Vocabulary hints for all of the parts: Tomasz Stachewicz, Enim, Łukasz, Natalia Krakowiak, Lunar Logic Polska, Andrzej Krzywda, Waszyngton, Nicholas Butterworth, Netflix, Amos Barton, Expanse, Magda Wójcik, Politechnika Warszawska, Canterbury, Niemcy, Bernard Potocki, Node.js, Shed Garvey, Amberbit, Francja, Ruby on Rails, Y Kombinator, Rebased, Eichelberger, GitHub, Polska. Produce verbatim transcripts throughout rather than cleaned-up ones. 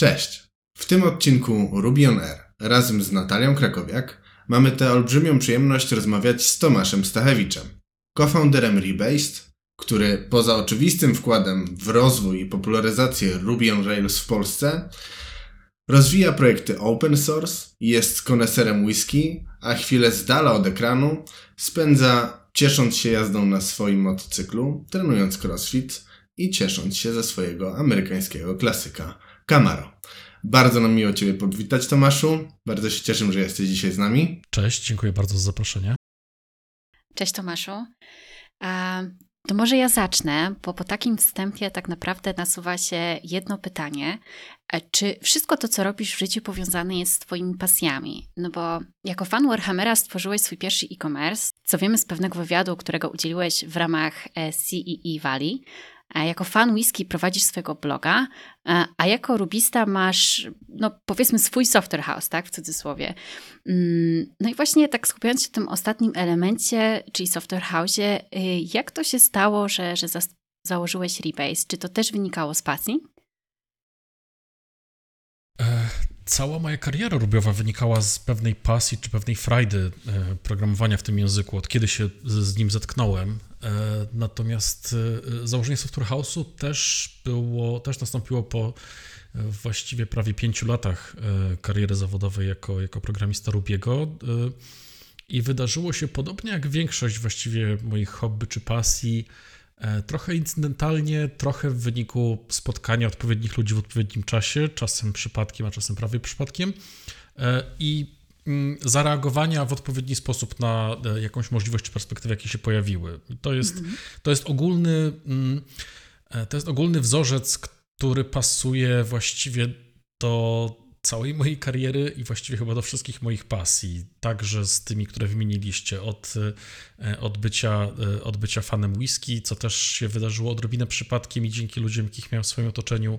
Cześć! W tym odcinku Ruby on Air razem z Natalią Krakowiak mamy tę olbrzymią przyjemność rozmawiać z Tomaszem Stachewiczem, cofounderem Rebased, który poza oczywistym wkładem w rozwój i popularyzację Ruby on Rails w Polsce rozwija projekty open source, jest koneserem whisky, a chwilę z dala od ekranu spędza ciesząc się jazdą na swoim motocyklu, trenując crossfit i ciesząc się ze swojego amerykańskiego klasyka Camaro. Bardzo nam miło Ciebie powitać, Tomaszu. Bardzo się cieszę, że jesteś dzisiaj z nami. Cześć, dziękuję bardzo za zaproszenie. Cześć, Tomaszu. To może ja zacznę, bo po takim wstępie tak naprawdę nasuwa się jedno pytanie. Czy wszystko to, co robisz w życiu, powiązane jest z Twoimi pasjami? No bo jako fan Warhammera stworzyłeś swój pierwszy e-commerce, co wiemy z pewnego wywiadu, którego udzieliłeś w ramach C E E Valley. Jako fan whisky prowadzisz swojego bloga, a jako rubista masz, no powiedzmy, swój software house, tak, w cudzysłowie. No i właśnie tak skupiając się w tym ostatnim elemencie, czyli software house, jak to się stało, że, że zas- założyłeś Rebased? Czy to też wynikało z pasji? Cała moja kariera rubiowa wynikała z pewnej pasji czy pewnej frajdy programowania w tym języku, od kiedy się z nim zetknąłem. Natomiast założenie Software House'u też było, też nastąpiło po właściwie prawie pięciu latach kariery zawodowej jako, jako programista Rubiego i wydarzyło się podobnie jak większość właściwie moich hobby czy pasji, trochę incydentalnie, trochę w wyniku spotkania odpowiednich ludzi w odpowiednim czasie, czasem przypadkiem, a czasem prawie przypadkiem i zareagowania w odpowiedni sposób na jakąś możliwość czy perspektywę, jakie się pojawiły. To jest, mm-hmm. to jest ogólny, to jest ogólny wzorzec, który pasuje właściwie do całej mojej kariery i właściwie chyba do wszystkich moich pasji, także z tymi, które wymieniliście, od, od, bycia, od bycia fanem whisky, co też się wydarzyło odrobinę przypadkiem i dzięki ludziom, jakich miałem w swoim otoczeniu,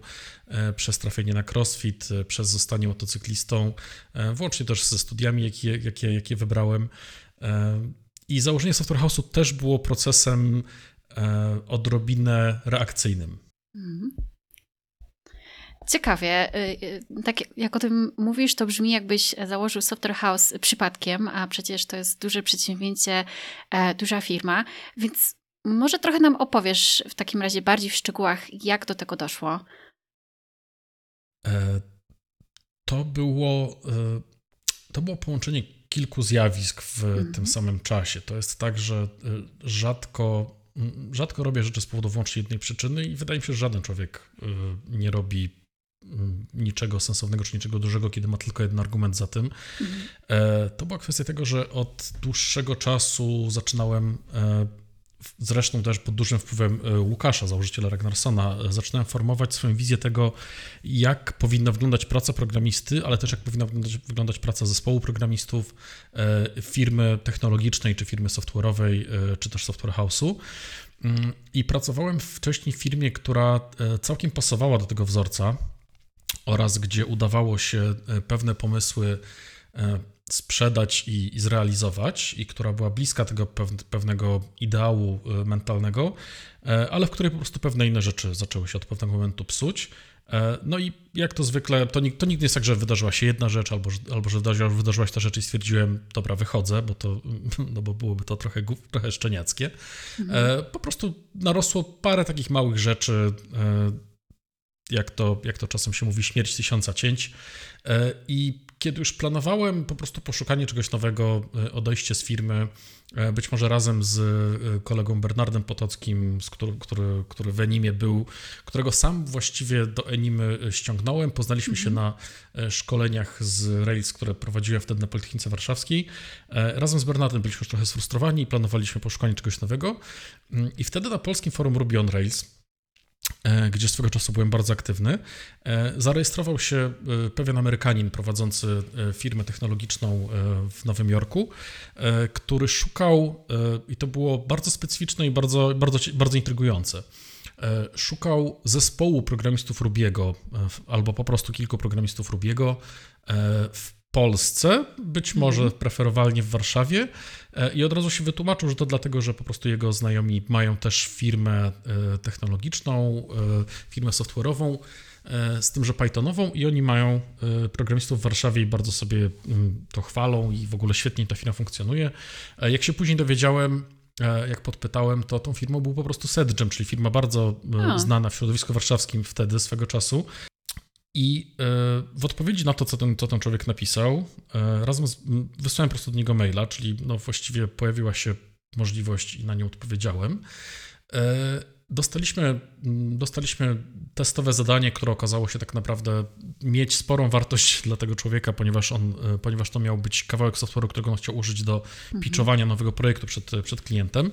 przez trafienie na crossfit, przez zostanie motocyklistą, włącznie też ze studiami, jakie, jakie, jakie wybrałem. I założenie Software House'u też było procesem odrobinę reakcyjnym. Mm-hmm. Ciekawie, tak jak o tym mówisz, to brzmi, jakbyś założył Software House przypadkiem, a przecież to jest duże przedsięwzięcie, duża firma, więc może trochę nam opowiesz w takim razie bardziej w szczegółach, jak do tego doszło. To było, to było połączenie kilku zjawisk w mhm. tym samym czasie. To jest tak, że rzadko... Rzadko robię rzeczy z powodu wyłącznie jednej przyczyny i wydaje mi się, że żaden człowiek nie robi niczego sensownego czy niczego dużego, kiedy ma tylko jeden argument za tym. Mm. To była kwestia tego, że od dłuższego czasu zaczynałem, zresztą też pod dużym wpływem Łukasza, założyciela Ragnarsona, zaczynałem formować swoją wizję tego, jak powinna wyglądać praca programisty, ale też jak powinna wyglądać, wyglądać praca zespołu programistów, firmy technologicznej, czy firmy software'owej, czy też software house'u. I pracowałem wcześniej w firmie, która całkiem pasowała do tego wzorca oraz gdzie udawało się pewne pomysły sprzedać i, i zrealizować i która była bliska tego pewnego ideału mentalnego, ale w której po prostu pewne inne rzeczy zaczęły się od pewnego momentu psuć. No i jak to zwykle, to, to nigdy nie jest tak, że wydarzyła się jedna rzecz albo, albo że wydarzyła się ta rzecz i stwierdziłem, dobra, wychodzę, bo to, no bo byłoby to trochę, trochę szczeniackie. Mhm. Po prostu narosło parę takich małych rzeczy, jak to, jak to czasem się mówi, śmierć tysiąca cięć i kiedy już planowałem po prostu poszukanie czegoś nowego, odejście z firmy, być może razem z kolegą Bernardem Potockim, z który, który, który w Enimie był, którego sam właściwie do Enimy ściągnąłem. Poznaliśmy się na szkoleniach z Rails, które prowadziłem wtedy na Politechnice Warszawskiej. Razem z Bernardem byliśmy już trochę sfrustrowani i planowaliśmy poszukanie czegoś nowego. I wtedy na polskim forum Ruby on Rails, gdzie swego czasu byłem bardzo aktywny, zarejestrował się pewien Amerykanin prowadzący firmę technologiczną w Nowym Jorku, który szukał, i to było bardzo specyficzne i bardzo, bardzo, bardzo intrygujące, szukał zespołu programistów Rubiego, albo po prostu kilku programistów Rubiego w Polsce, być może preferowalnie w Warszawie i od razu się wytłumaczył, że to dlatego, że po prostu jego znajomi mają też firmę technologiczną, firmę software'ową z tym, że Pythonową, i oni mają programistów w Warszawie i bardzo sobie to chwalą i w ogóle świetnie ta firma funkcjonuje. Jak się później dowiedziałem, jak podpytałem, to tą firmą był po prostu Sedgem, czyli firma bardzo A. znana w środowisku warszawskim wtedy, swego czasu. I w odpowiedzi na to, co ten, co ten człowiek napisał, razem z, wysłałem po prostu do niego maila, czyli no właściwie pojawiła się możliwość i na nią odpowiedziałem. Dostaliśmy, dostaliśmy testowe zadanie, które okazało się tak naprawdę mieć sporą wartość dla tego człowieka, ponieważ, on, ponieważ to miał być kawałek software'u, którego on chciał użyć do pitchowania nowego projektu przed, przed klientem.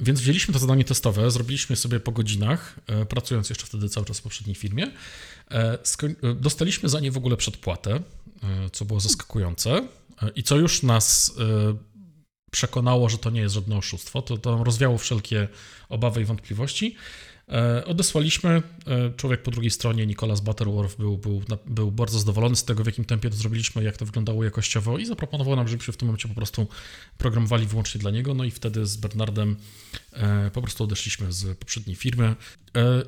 Więc wzięliśmy to zadanie testowe, zrobiliśmy sobie po godzinach, pracując jeszcze wtedy cały czas w poprzedniej firmie. Dostaliśmy za nie w ogóle przedpłatę, co było zaskakujące i co już nas przekonało, że to nie jest żadne oszustwo. To, to rozwiało wszelkie obawy i wątpliwości. Odesłaliśmy. Człowiek po drugiej stronie, Nicholas Butterworth, był, był, był bardzo zadowolony z tego, w jakim tempie to zrobiliśmy, jak to wyglądało jakościowo, i zaproponował nam, żebyśmy w tym momencie po prostu programowali wyłącznie dla niego. No i wtedy z Bernardem po prostu odeszliśmy z poprzedniej firmy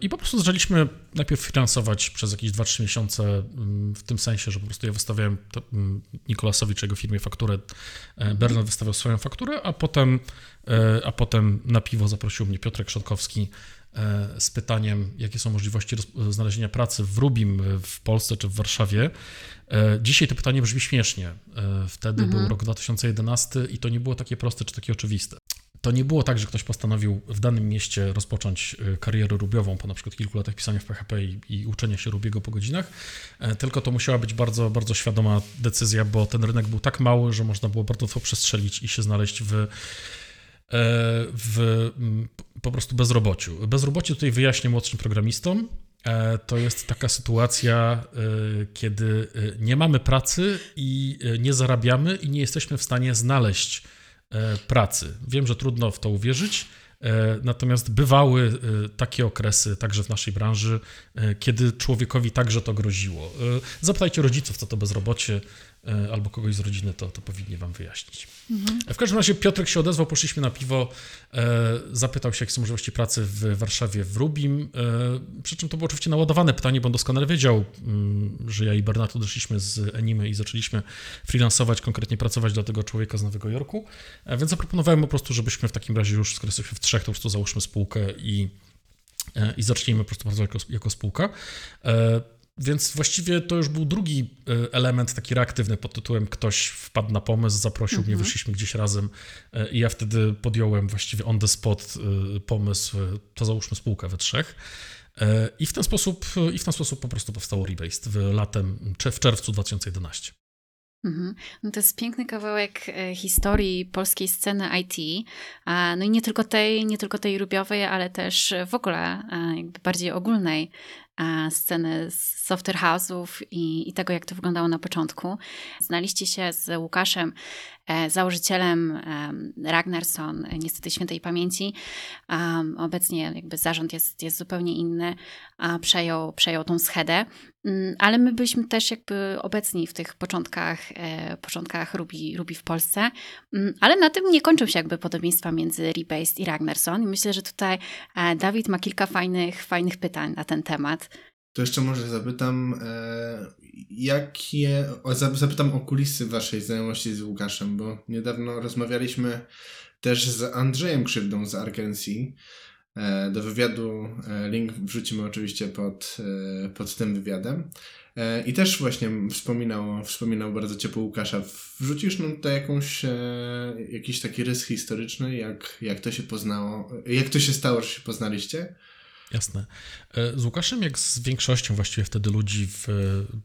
i po prostu zaczęliśmy najpierw finansować przez jakieś dwa trzy miesiące, w tym sensie, że po prostu ja wystawiałem Nicholasowi czy jego firmie fakturę, Bernard wystawiał swoją fakturę, a potem, a potem na piwo zaprosił mnie Piotrek Szotkowski z pytaniem, jakie są możliwości znalezienia pracy w Rubim w Polsce czy w Warszawie. Dzisiaj to pytanie brzmi śmiesznie. Wtedy mhm. był rok dwa tysiące jedenasty i to nie było takie proste czy takie oczywiste. To nie było tak, że ktoś postanowił w danym mieście rozpocząć karierę rubiową po na przykład kilku latach pisania w P H P i, i uczenia się Rubiego po godzinach, tylko to musiała być bardzo, bardzo świadoma decyzja, bo ten rynek był tak mały, że można było bardzo łatwo przestrzelić i się znaleźć w w po prostu bezrobociu. Bezrobocie tutaj wyjaśnię młodszym programistom. To jest taka sytuacja, kiedy nie mamy pracy i nie zarabiamy i nie jesteśmy w stanie znaleźć pracy. Wiem, że trudno w to uwierzyć, natomiast bywały takie okresy także w naszej branży, kiedy człowiekowi także to groziło. Zapytajcie rodziców, co to bezrobocie, albo kogoś z rodziny, to, to powinni wam wyjaśnić. Mhm. W każdym razie Piotrek się odezwał, poszliśmy na piwo, zapytał się, jakie są możliwości pracy w Warszawie w Rubim, przy czym to było oczywiście naładowane pytanie, bo on doskonale wiedział, że ja i Bernard odeszliśmy z Enimy i zaczęliśmy freelansować, konkretnie pracować dla tego człowieka z Nowego Jorku, więc zaproponowałem po prostu, żebyśmy w takim razie już, skoro jesteśmy w trzech, to po prostu załóżmy spółkę i, i zacznijmy po prostu pracować jako, jako spółka. Więc właściwie to już był drugi element taki reaktywny pod tytułem ktoś wpadł na pomysł, zaprosił mhm. mnie, wyszliśmy gdzieś razem i ja wtedy podjąłem właściwie on the spot pomysł, to załóżmy spółkę we trzech. I w ten sposób, i w ten sposób po prostu powstało Rebased w latem, w czerwcu dwa tysiące jedenastego. No to jest piękny kawałek historii polskiej sceny I T, no i nie tylko tej, nie tylko tej rubiowej, ale też w ogóle jakby bardziej ogólnej sceny software house'ów i, i tego, jak to wyglądało na początku. Znaliście się z Łukaszem, założycielem Ragnarson, niestety świętej pamięci. Obecnie jakby zarząd jest, jest zupełnie inny, a przejął, przejął tą schedę. Ale my byliśmy też jakby obecni w tych początkach, początkach Ruby, Ruby w Polsce. Ale na tym nie kończą się jakby podobieństwa między Rebased i Ragnarson. I myślę, że tutaj Dawid ma kilka fajnych, fajnych pytań na ten temat. To jeszcze może zapytam, jakie, zapytam o kulisy waszej znajomości z Łukaszem, bo niedawno rozmawialiśmy też z Andrzejem Krzywdą z Arkency. Do wywiadu link wrzucimy oczywiście pod, pod tym wywiadem. I też właśnie wspominał, wspominał bardzo ciepło Łukasza. Wrzucisz nam tutaj jakąś, jakiś taki rys historyczny, jak, jak to się poznało, jak to się stało, że się poznaliście? Jasne. Z Łukaszem, jak z większością właściwie wtedy ludzi w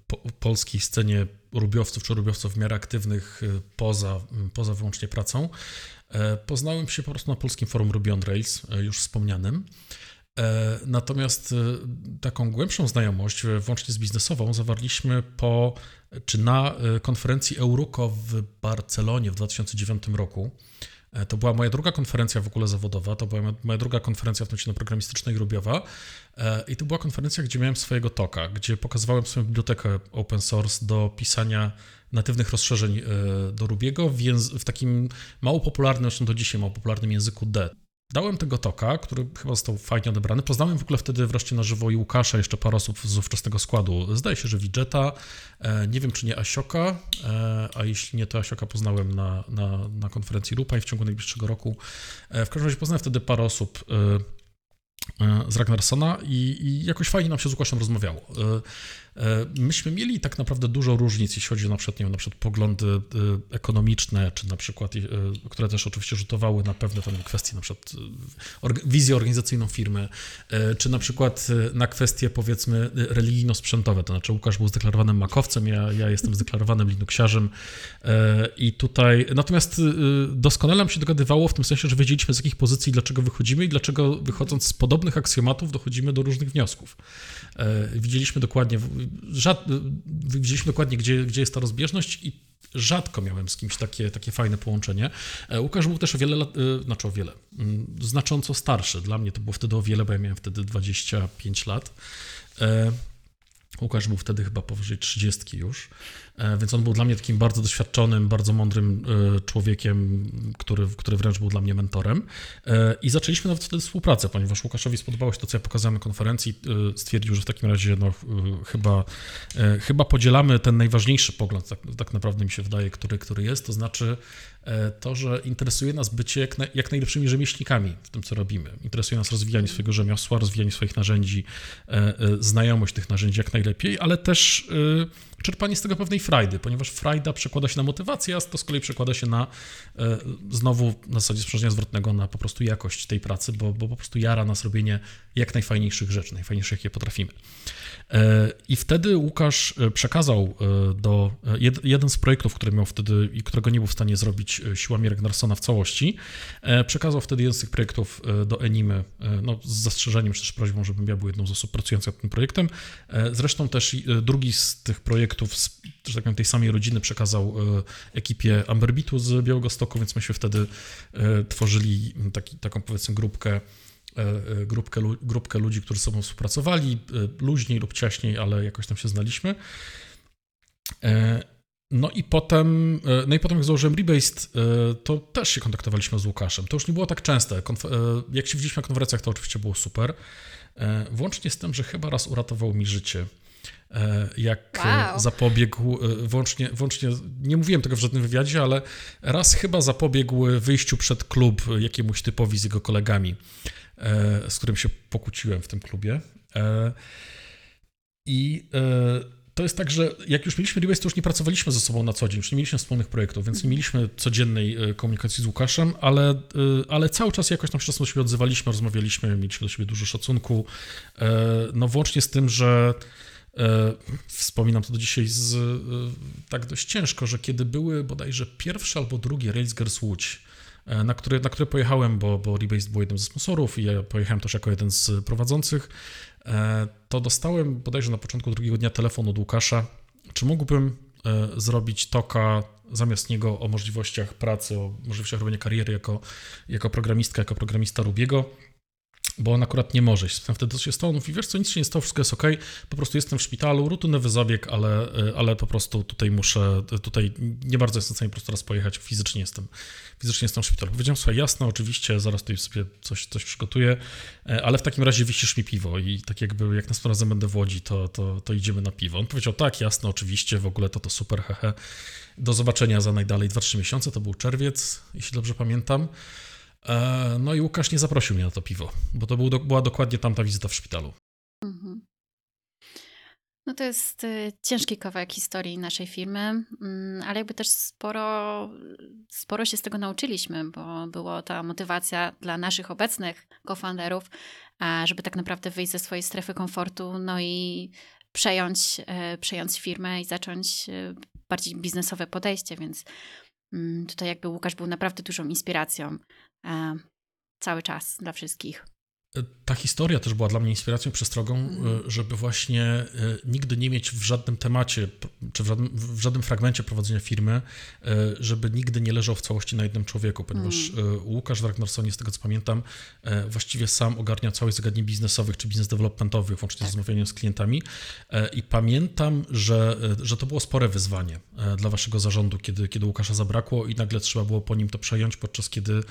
po- polskiej scenie rubiowców czy rubiowców w miarę aktywnych poza, poza wyłącznie pracą, poznałem się po prostu na polskim forum Ruby on Rails, już wspomnianym. Natomiast taką głębszą znajomość, włącznie z biznesową, zawarliśmy po czy na konferencji Euruko w Barcelonie w dwa tysiące dziewiątym roku. To była moja druga konferencja w ogóle zawodowa, to była moja druga konferencja w tym programistyczna i rubiowa i to była konferencja, gdzie miałem swojego toka, gdzie pokazywałem swoją bibliotekę open source do pisania natywnych rozszerzeń do Rubiego w, języ- w takim mało popularnym, zresztą do dzisiaj mało popularnym języku D. Dałem tego toka, który chyba został fajnie odebrany. Poznałem w ogóle wtedy wreszcie na żywo i Łukasza, jeszcze parę osób z ówczesnego składu. Zdaje się, że Widgeta, nie wiem czy nie Asioka, a jeśli nie, to Asioka poznałem na, na, na konferencji Ruby w ciągu najbliższego roku. W każdym razie poznałem wtedy parę osób z Ragnarsona i, i jakoś fajnie nam się z Łukaszem rozmawiało. Myśmy mieli tak naprawdę dużo różnic, jeśli chodzi o na przykład, nie wiem, na przykład poglądy ekonomiczne, czy na przykład, które też oczywiście rzutowały na pewne tam kwestie, na przykład wizję organizacyjną firmy, czy na przykład na kwestie, powiedzmy, religijno-sprzętowe. To znaczy Łukasz był zdeklarowanym makowcem, ja, ja jestem zdeklarowanym linuksiarzem i tutaj... Natomiast doskonale nam się dogadywało w tym sensie, że wiedzieliśmy z jakich pozycji, dlaczego wychodzimy i dlaczego wychodząc z podobnych aksjomatów dochodzimy do różnych wniosków. Widzieliśmy dokładnie... Rzad, widzieliśmy dokładnie, gdzie, gdzie jest ta rozbieżność i rzadko miałem z kimś takie, takie fajne połączenie. Łukasz był też o wiele, lat, znaczy o wiele, znacząco starszy. Dla mnie to było wtedy o wiele, bo ja miałem wtedy dwadzieścia pięć lat. Łukasz był wtedy chyba powyżej trzydziestki już, więc on był dla mnie takim bardzo doświadczonym, bardzo mądrym człowiekiem, który, który wręcz był dla mnie mentorem. I zaczęliśmy nawet wtedy współpracę, ponieważ Łukaszowi spodobało się to, co ja pokazałem na konferencji. Stwierdził, że w takim razie no, chyba, chyba podzielamy ten najważniejszy pogląd, tak, tak naprawdę mi się wydaje, który, który jest, to znaczy to, że interesuje nas bycie jak, na, jak najlepszymi rzemieślnikami w tym, co robimy. Interesuje nas rozwijanie swojego rzemiosła, rozwijanie swoich narzędzi, znajomość tych narzędzi jak najlepiej, ale też czerpanie z tego pewnej frajdy, ponieważ frajda przekłada się na motywację, a to z kolei przekłada się na, znowu na zasadzie sprzężenia zwrotnego, na po prostu jakość tej pracy, bo, bo po prostu jara nas robienie jak najfajniejszych rzeczy, najfajniejszych, jakie potrafimy. I wtedy Łukasz przekazał do jed, jeden z projektów, który miał wtedy i którego nie był w stanie zrobić siłami Ragnarsona w całości, przekazał wtedy jeden z tych projektów do Enimy, no z zastrzeżeniem, czy też prośbą, żebym ja był jedną z osób pracujących nad tym projektem. Zresztą też drugi z tych projektów z, że tak powiem, tej samej rodziny przekazał ekipie Amberbitu z Białegostoku, więc myśmy wtedy tworzyli taki, taką powiedzmy grupkę, grupkę, grupkę ludzi, którzy ze sobą współpracowali, luźniej lub ciaśniej, ale jakoś tam się znaliśmy. No i potem, no i potem jak założyłem Rebased, to też się kontaktowaliśmy z Łukaszem. To już nie było tak częste. Konf- jak się widzieliśmy na konferencjach, to oczywiście było super. Włącznie z tym, że chyba raz uratował mi życie. Jak wow. zapobiegł, włącznie, włącznie, nie mówiłem tego w żadnym wywiadzie, ale raz chyba zapobiegł wyjściu przed klub jakiemuś typowi z jego kolegami, z którym się pokłóciłem w tym klubie. I to jest tak, że jak już mieliśmy Rebase, to już nie pracowaliśmy ze sobą na co dzień, już nie mieliśmy wspólnych projektów, więc nie mieliśmy codziennej komunikacji z Łukaszem, ale, ale cały czas jakoś tam się do siebie odzywaliśmy, rozmawialiśmy, mieliśmy do siebie dużo szacunku, no włącznie z tym, że wspominam to do dzisiaj z, tak dość ciężko, że kiedy były bodajże pierwszy albo drugi Rails Girls Łódź, na które, na które pojechałem, bo, bo Rebased był jednym ze sponsorów i ja pojechałem też jako jeden z prowadzących, to dostałem bodajże na początku drugiego dnia telefon od Łukasza, czy mógłbym zrobić toka zamiast niego o możliwościach pracy, o możliwościach robienia kariery jako, jako programistka, jako programista Rubiego, bo on akurat nie może. Wtedy się stało, on mówi, wiesz co, nic się nie stało, wszystko jest okej, po prostu jestem w szpitalu, rutynowy zabieg, ale, ale po prostu tutaj muszę, tutaj nie bardzo jestem w stanie po prostu raz pojechać, fizycznie jestem, fizycznie jestem w szpitalu. Powiedziałem, słuchaj, jasne, oczywiście, zaraz tutaj sobie coś, coś przygotuję, ale w takim razie wisisz mi piwo i tak jakby jak następnym razem będę w Łodzi, to, to, to idziemy na piwo. On powiedział, tak, jasne, oczywiście, w ogóle to to super, hehe. Do zobaczenia za najdalej dwa trzy miesiące, to był czerwiec, jeśli dobrze pamiętam. No i Łukasz nie zaprosił mnie na to piwo, bo to był, była dokładnie tamta wizyta w szpitalu. No to jest ciężki kawałek historii naszej firmy, ale jakby też sporo, sporo się z tego nauczyliśmy, bo była ta motywacja dla naszych obecnych co-founderów, żeby tak naprawdę wyjść ze swojej strefy komfortu, no i przejąć, przejąć firmę i zacząć bardziej biznesowe podejście, więc tutaj jakby Łukasz był naprawdę dużą inspiracją e, cały czas dla wszystkich. ta historia też była dla mnie inspiracją, przestrogą, żeby właśnie nigdy nie mieć w żadnym temacie, czy w żadnym, w żadnym fragmencie prowadzenia firmy, żeby nigdy nie leżał w całości na jednym człowieku, ponieważ mm. Łukasz w Ragnarsonie, z tego co pamiętam, właściwie sam ogarnia całość zagadnień biznesowych czy biznes developmentowych, łącznie tak. z rozmawianiem z klientami. I pamiętam, że, że to było spore wyzwanie dla waszego zarządu, kiedy, kiedy Łukasza zabrakło i nagle trzeba było po nim to przejąć, podczas kiedy,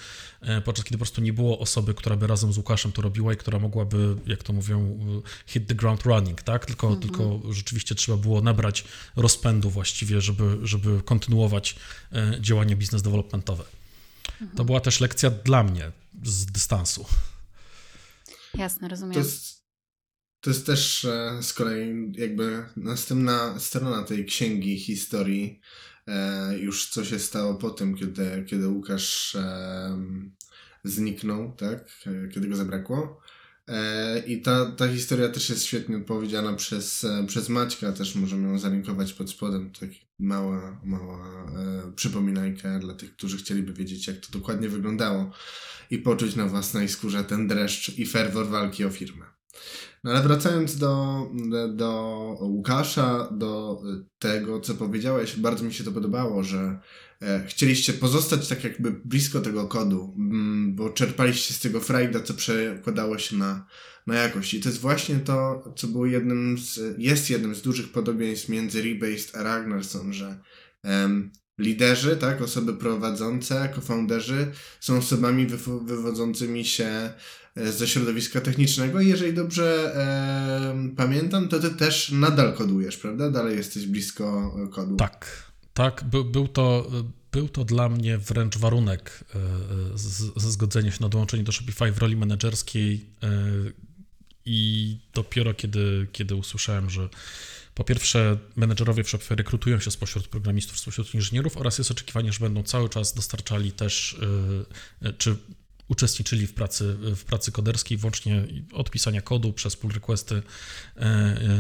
podczas kiedy po prostu nie było osoby, która by razem z Łukaszem to robiła, i która mogłaby, jak to mówią, hit the ground running, tak? Tylko, mhm. tylko rzeczywiście trzeba było nabrać rozpędu właściwie, żeby, żeby kontynuować działania biznes developmentowe. Mhm. To była też lekcja dla mnie z dystansu. Jasne, rozumiem. To jest, to jest też z kolei jakby następna strona tej księgi historii, już co się stało po tym, kiedy, kiedy Łukasz zniknął, tak? Kiedy go zabrakło. I ta, ta historia też jest świetnie odpowiedziana przez, przez Maćka, też możemy ją zalinkować pod spodem. Tak, mała, mała e, przypominajka dla tych, którzy chcieliby wiedzieć, jak to dokładnie wyglądało i poczuć na własnej skórze ten dreszcz i ferwor walki o firmę. No ale wracając do, do Łukasza, do tego, co powiedziałeś, bardzo mi się to podobało, że chcieliście pozostać tak jakby blisko tego kodu, bo czerpaliście z tego frajda, co przekładało się na, na jakość. I to jest właśnie to, co było jednym z, jest jednym z dużych podobieństw między Rebased a Ragnarson, że um, liderzy, tak, osoby prowadzące, co-founderzy są osobami wyf- wywodzącymi się ze środowiska technicznego i jeżeli dobrze e, pamiętam, to ty też nadal kodujesz, prawda? Dalej jesteś blisko kodu. Tak. Tak, by, był, to, był to dla mnie wręcz warunek ze zgodzenia się na dołączenie do Shopify w roli menedżerskiej i dopiero kiedy, kiedy usłyszałem, że po pierwsze menedżerowie w Shopify rekrutują się spośród programistów, spośród inżynierów oraz jest oczekiwanie, że będą cały czas dostarczali też czy uczestniczyli w pracy, w pracy koderskiej, włącznie od pisania kodu, przez pull requesty,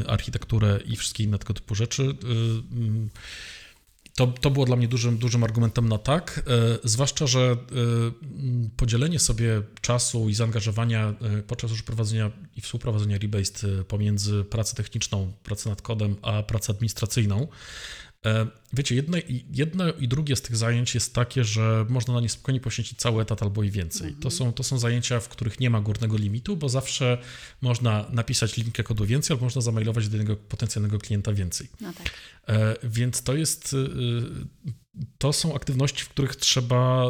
architekturę i wszystkie inne tego typu rzeczy. To, to było dla mnie dużym, dużym argumentem na tak, e, zwłaszcza, że e, podzielenie sobie czasu i zaangażowania e, podczas już prowadzenia i współprowadzenia Rebased e, pomiędzy pracą techniczną, pracą nad kodem, a pracą administracyjną. E, wiecie, jedne, jedno i drugie z tych zajęć jest takie, że można na nie spokojnie poświęcić cały etat albo i więcej. Mhm. To są, to są zajęcia, w których nie ma górnego limitu, bo zawsze można napisać linkę kodu więcej albo można zamailować do jednego potencjalnego klienta więcej. No tak. Więc to jest, to są aktywności, w których trzeba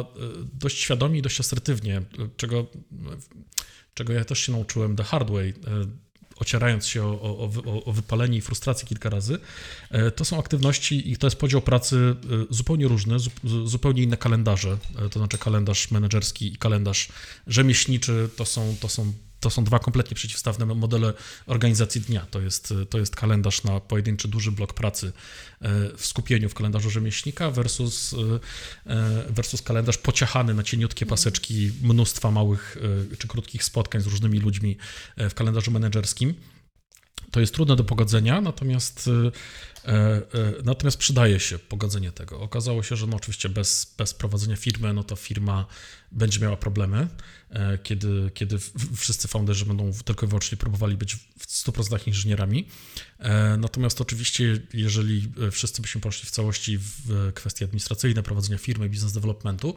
dość świadomie i dość asertywnie, czego, czego ja też się nauczyłem the hard way, ocierając się o, o, o, o wypalenie i frustrację kilka razy. To są aktywności i to jest podział pracy zupełnie różny, zupełnie inne kalendarze, to znaczy kalendarz menedżerski i kalendarz rzemieślniczy, to są, to są To są dwa kompletnie przeciwstawne modele organizacji dnia. To jest, to jest kalendarz na pojedynczy duży blok pracy w skupieniu w kalendarzu rzemieślnika versus, versus kalendarz pociachany na cieniutkie paseczki mnóstwa małych czy krótkich spotkań z różnymi ludźmi w kalendarzu menedżerskim. To jest trudne do pogodzenia, natomiast, e, e, natomiast przydaje się pogodzenie tego. Okazało się, że no oczywiście bez, bez prowadzenia firmy, no to firma będzie miała problemy, e, kiedy, kiedy wszyscy founderzy będą tylko i wyłącznie próbowali być w stu procentach inżynierami. E, natomiast oczywiście, jeżeli wszyscy byśmy poszli w całości w kwestie administracyjne, prowadzenia firmy, biznes developmentu,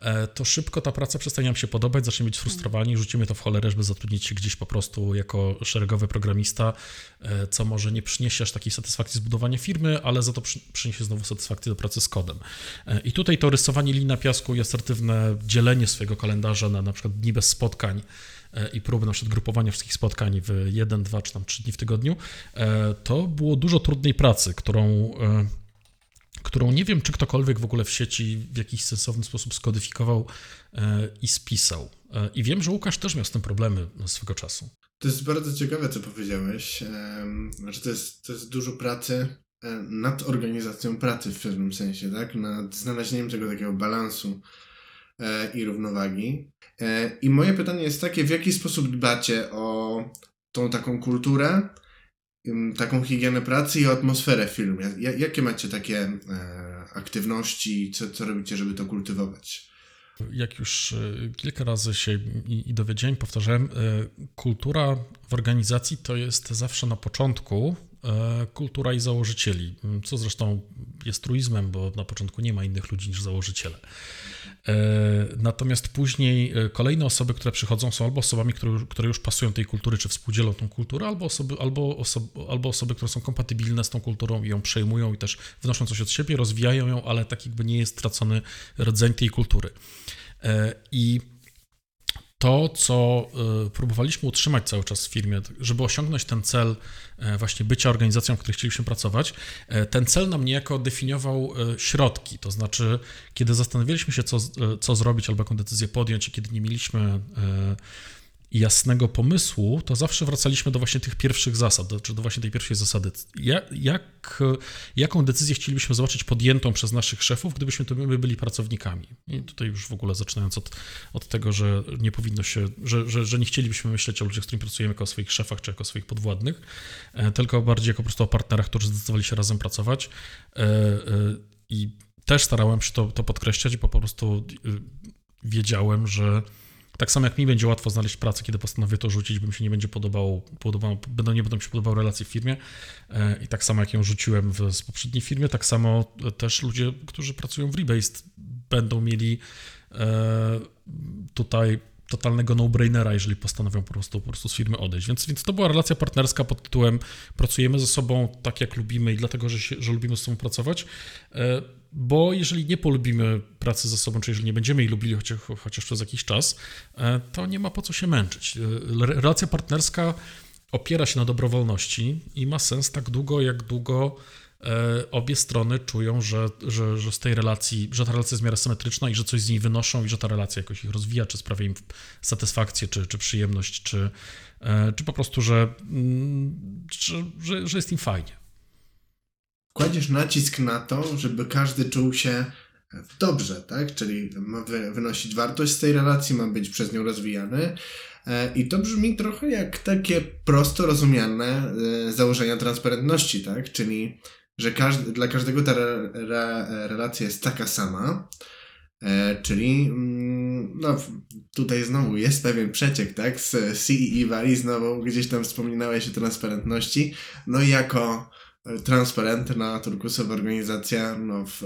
e, to szybko ta praca przestanie nam się podobać, zaczniemy być sfrustrowani, rzucimy to w cholerę, żeby zatrudnić się gdzieś po prostu jako szeregowy programista, co może nie przyniesie aż takiej satysfakcji z budowania firmy, ale za to przyniesie znowu satysfakcję do pracy z kodem. I tutaj to rysowanie linii na piasku i asertywne dzielenie swojego kalendarza na na przykład dni bez spotkań i próby na przykład grupowania wszystkich spotkań w jeden, dwa czy tam trzy dni w tygodniu, to było dużo trudnej pracy, którą, którą nie wiem, czy ktokolwiek w ogóle w sieci w jakiś sensowny sposób skodyfikował i spisał. I wiem, że Łukasz też miał z tym problemy swego czasu. To jest bardzo ciekawe, co powiedziałeś, że to jest, to jest dużo pracy nad organizacją pracy w pewnym sensie, tak? Nad znalezieniem tego takiego balansu i równowagi. I moje pytanie jest takie, w jaki sposób dbacie o tą taką kulturę, taką higienę pracy i o atmosferę w firmie? Jakie macie takie aktywności, co, co robicie, żeby to kultywować? jak już kilka razy się i, i dowiedziałem, powtarzałem, kultura w organizacji to jest zawsze na początku kultura i założycieli, co zresztą jest truizmem, bo na początku nie ma innych ludzi niż założyciele. Natomiast później kolejne osoby, które przychodzą, są albo osobami, które, które już pasują tej kultury, czy współdzielą tą kulturę, albo osoby, albo, osoby, albo osoby, które są kompatybilne z tą kulturą i ją przejmują i też wnoszą coś od siebie, rozwijają ją, ale tak jakby nie jest tracony rdzeń tej kultury. I to, co próbowaliśmy utrzymać cały czas w firmie, żeby osiągnąć ten cel właśnie bycia organizacją, w której chcieliśmy pracować, ten cel nam niejako definiował środki. To znaczy, kiedy zastanawialiśmy się, co, co zrobić albo jaką decyzję podjąć i kiedy nie mieliśmy jasnego pomysłu, to zawsze wracaliśmy do właśnie tych pierwszych zasad, do, do właśnie tej pierwszej zasady. Jak, jaką decyzję chcielibyśmy zobaczyć podjętą przez naszych szefów, gdybyśmy to my byli pracownikami? I tutaj już w ogóle zaczynając od, od tego, że nie powinno się, że, że, że nie chcielibyśmy myśleć o ludziach, z którymi pracujemy, jako o swoich szefach czy jako o swoich podwładnych, tylko bardziej jako po prostu o partnerach, którzy zdecydowali się razem pracować. I też starałem się to, to podkreślać, bo po prostu wiedziałem, że tak samo jak mi będzie łatwo znaleźć pracę, kiedy postanowię to rzucić, bo mi się nie będzie podobało, podobało nie będą mi się podobały relacje w firmie i tak samo jak ją rzuciłem w, z poprzedniej firmy, tak samo też ludzie, którzy pracują w Rebased, będą mieli e, tutaj totalnego no-brainera, jeżeli postanowią po prostu, po prostu z firmy odejść. Więc, więc to była relacja partnerska pod tytułem pracujemy ze sobą tak jak lubimy i dlatego, że, się, że lubimy ze sobą pracować, e, bo jeżeli nie polubimy pracy ze sobą, czy jeżeli nie będziemy jej lubili chociaż, chociaż przez jakiś czas, to nie ma po co się męczyć. Relacja partnerska opiera się na dobrowolności i ma sens tak długo, jak długo obie strony czują, że, że, że z tej relacji, że ta relacja jest w miarę symetryczna i że coś z niej wynoszą i że ta relacja jakoś ich rozwija, czy sprawia im satysfakcję, czy, czy przyjemność, czy, czy po prostu, że, że, że, że jest im fajnie. Kładziesz nacisk na to, żeby każdy czuł się dobrze, tak? Czyli ma wynosić wartość z tej relacji, ma być przez nią rozwijany. I to brzmi trochę jak takie prosto rozumiane założenia transparentności, tak? Czyli że każdy, dla każdego ta re, re, relacja jest taka sama. Czyli no, tutaj znowu jest pewien przeciek, tak? Z C E E Valley znowu gdzieś tam wspominałeś o transparentności. No i jako transparentna, turkusowa organizacja, no w,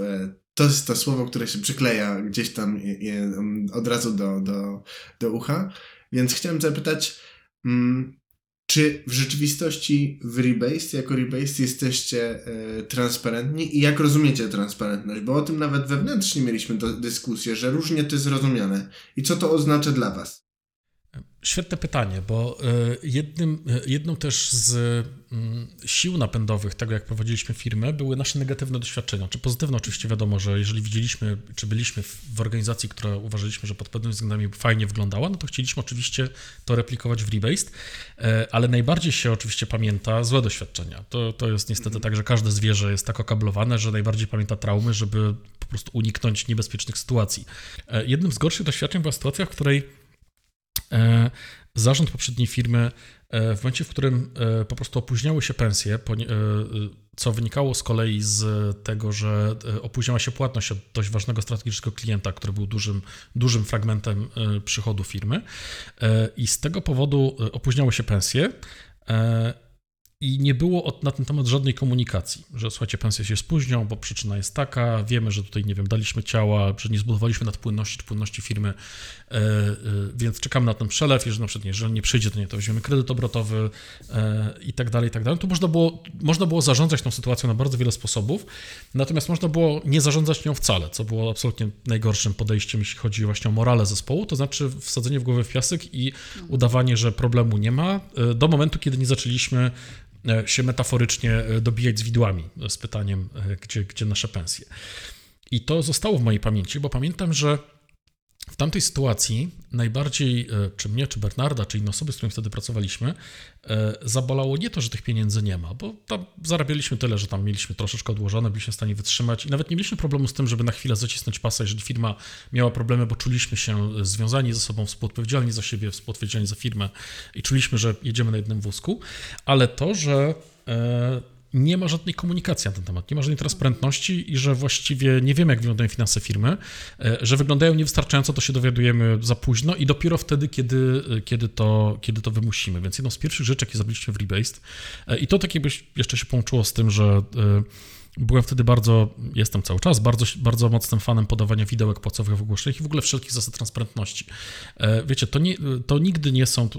to jest to słowo, które się przykleja gdzieś tam je, je, od razu do, do, do ucha, więc chciałem zapytać, mm, czy w rzeczywistości w Rebased, jako Rebased jesteście y, transparentni i jak rozumiecie transparentność, bo o tym nawet wewnętrznie mieliśmy do, dyskusję, że różnie to jest rozumiane i co to oznacza dla was? Świetne pytanie, bo jednym, jedną też z sił napędowych tego, jak prowadziliśmy firmę, były nasze negatywne doświadczenia, czy pozytywne oczywiście wiadomo, że jeżeli widzieliśmy, czy byliśmy w organizacji, która uważaliśmy, że pod pewnymi względami fajnie wyglądała, no to chcieliśmy oczywiście to replikować w Rebased, ale najbardziej się oczywiście pamięta złe doświadczenia. To, to jest niestety tak, że każde zwierzę jest tak okablowane, że najbardziej pamięta traumy, żeby po prostu uniknąć niebezpiecznych sytuacji. Jednym z gorszych doświadczeń była sytuacja, w której zarząd poprzedniej firmy w momencie, w którym po prostu opóźniały się pensje, co wynikało z kolei z tego, że opóźniała się płatność od dość ważnego strategicznego klienta, który był dużym, dużym fragmentem przychodu firmy i z tego powodu opóźniały się pensje i nie było na ten temat żadnej komunikacji, że słuchajcie, pensje się spóźnią, bo przyczyna jest taka, wiemy, że tutaj, nie wiem, daliśmy ciała, że nie zbudowaliśmy nadpłynności czy płynności firmy, yy, yy, więc czekamy na ten przelew, jeżeli na przykład nie, jeżeli nie przyjdzie, to nie, to weźmiemy kredyt obrotowy yy, i tak dalej, i tak dalej. Tu można było, można było zarządzać tą sytuacją na bardzo wiele sposobów, natomiast można było nie zarządzać nią wcale, co było absolutnie najgorszym podejściem, jeśli chodzi właśnie o morale zespołu, to znaczy wsadzenie w głowę w piasek i udawanie, że problemu nie ma, yy, do momentu, kiedy nie zaczęliśmy się metaforycznie dobijać z widłami z pytaniem, gdzie, gdzie nasze pensje. I to zostało w mojej pamięci, bo pamiętam, że w tamtej sytuacji najbardziej, czy mnie, czy Bernarda, czy inne osoby, z którymi wtedy pracowaliśmy, zabolało nie to, że tych pieniędzy nie ma, bo tam zarabialiśmy tyle, że tam mieliśmy troszeczkę odłożone, byliśmy w stanie wytrzymać i nawet nie mieliśmy problemu z tym, żeby na chwilę zacisnąć pasa, jeżeli firma miała problemy, bo czuliśmy się związani ze sobą, współodpowiedzialni za siebie, współodpowiedzialni za firmę i czuliśmy, że jedziemy na jednym wózku, ale to, że nie ma żadnej komunikacji na ten temat, nie ma żadnej transparentności i że właściwie nie wiemy, jak wyglądają finanse firmy, że wyglądają niewystarczająco, to się dowiadujemy za późno i dopiero wtedy, kiedy, kiedy, to, kiedy to wymusimy. Więc jedną z pierwszych rzeczy, jakie zrobiliśmy w Rebased, i to tak jakby jeszcze się połączyło z tym, że byłem wtedy bardzo, jestem cały czas, bardzo, bardzo mocnym fanem podawania widełek płacowych w ogłoszeniach i w ogóle wszelkich zasad transparentności. Wiecie, to, nie, to nigdy nie są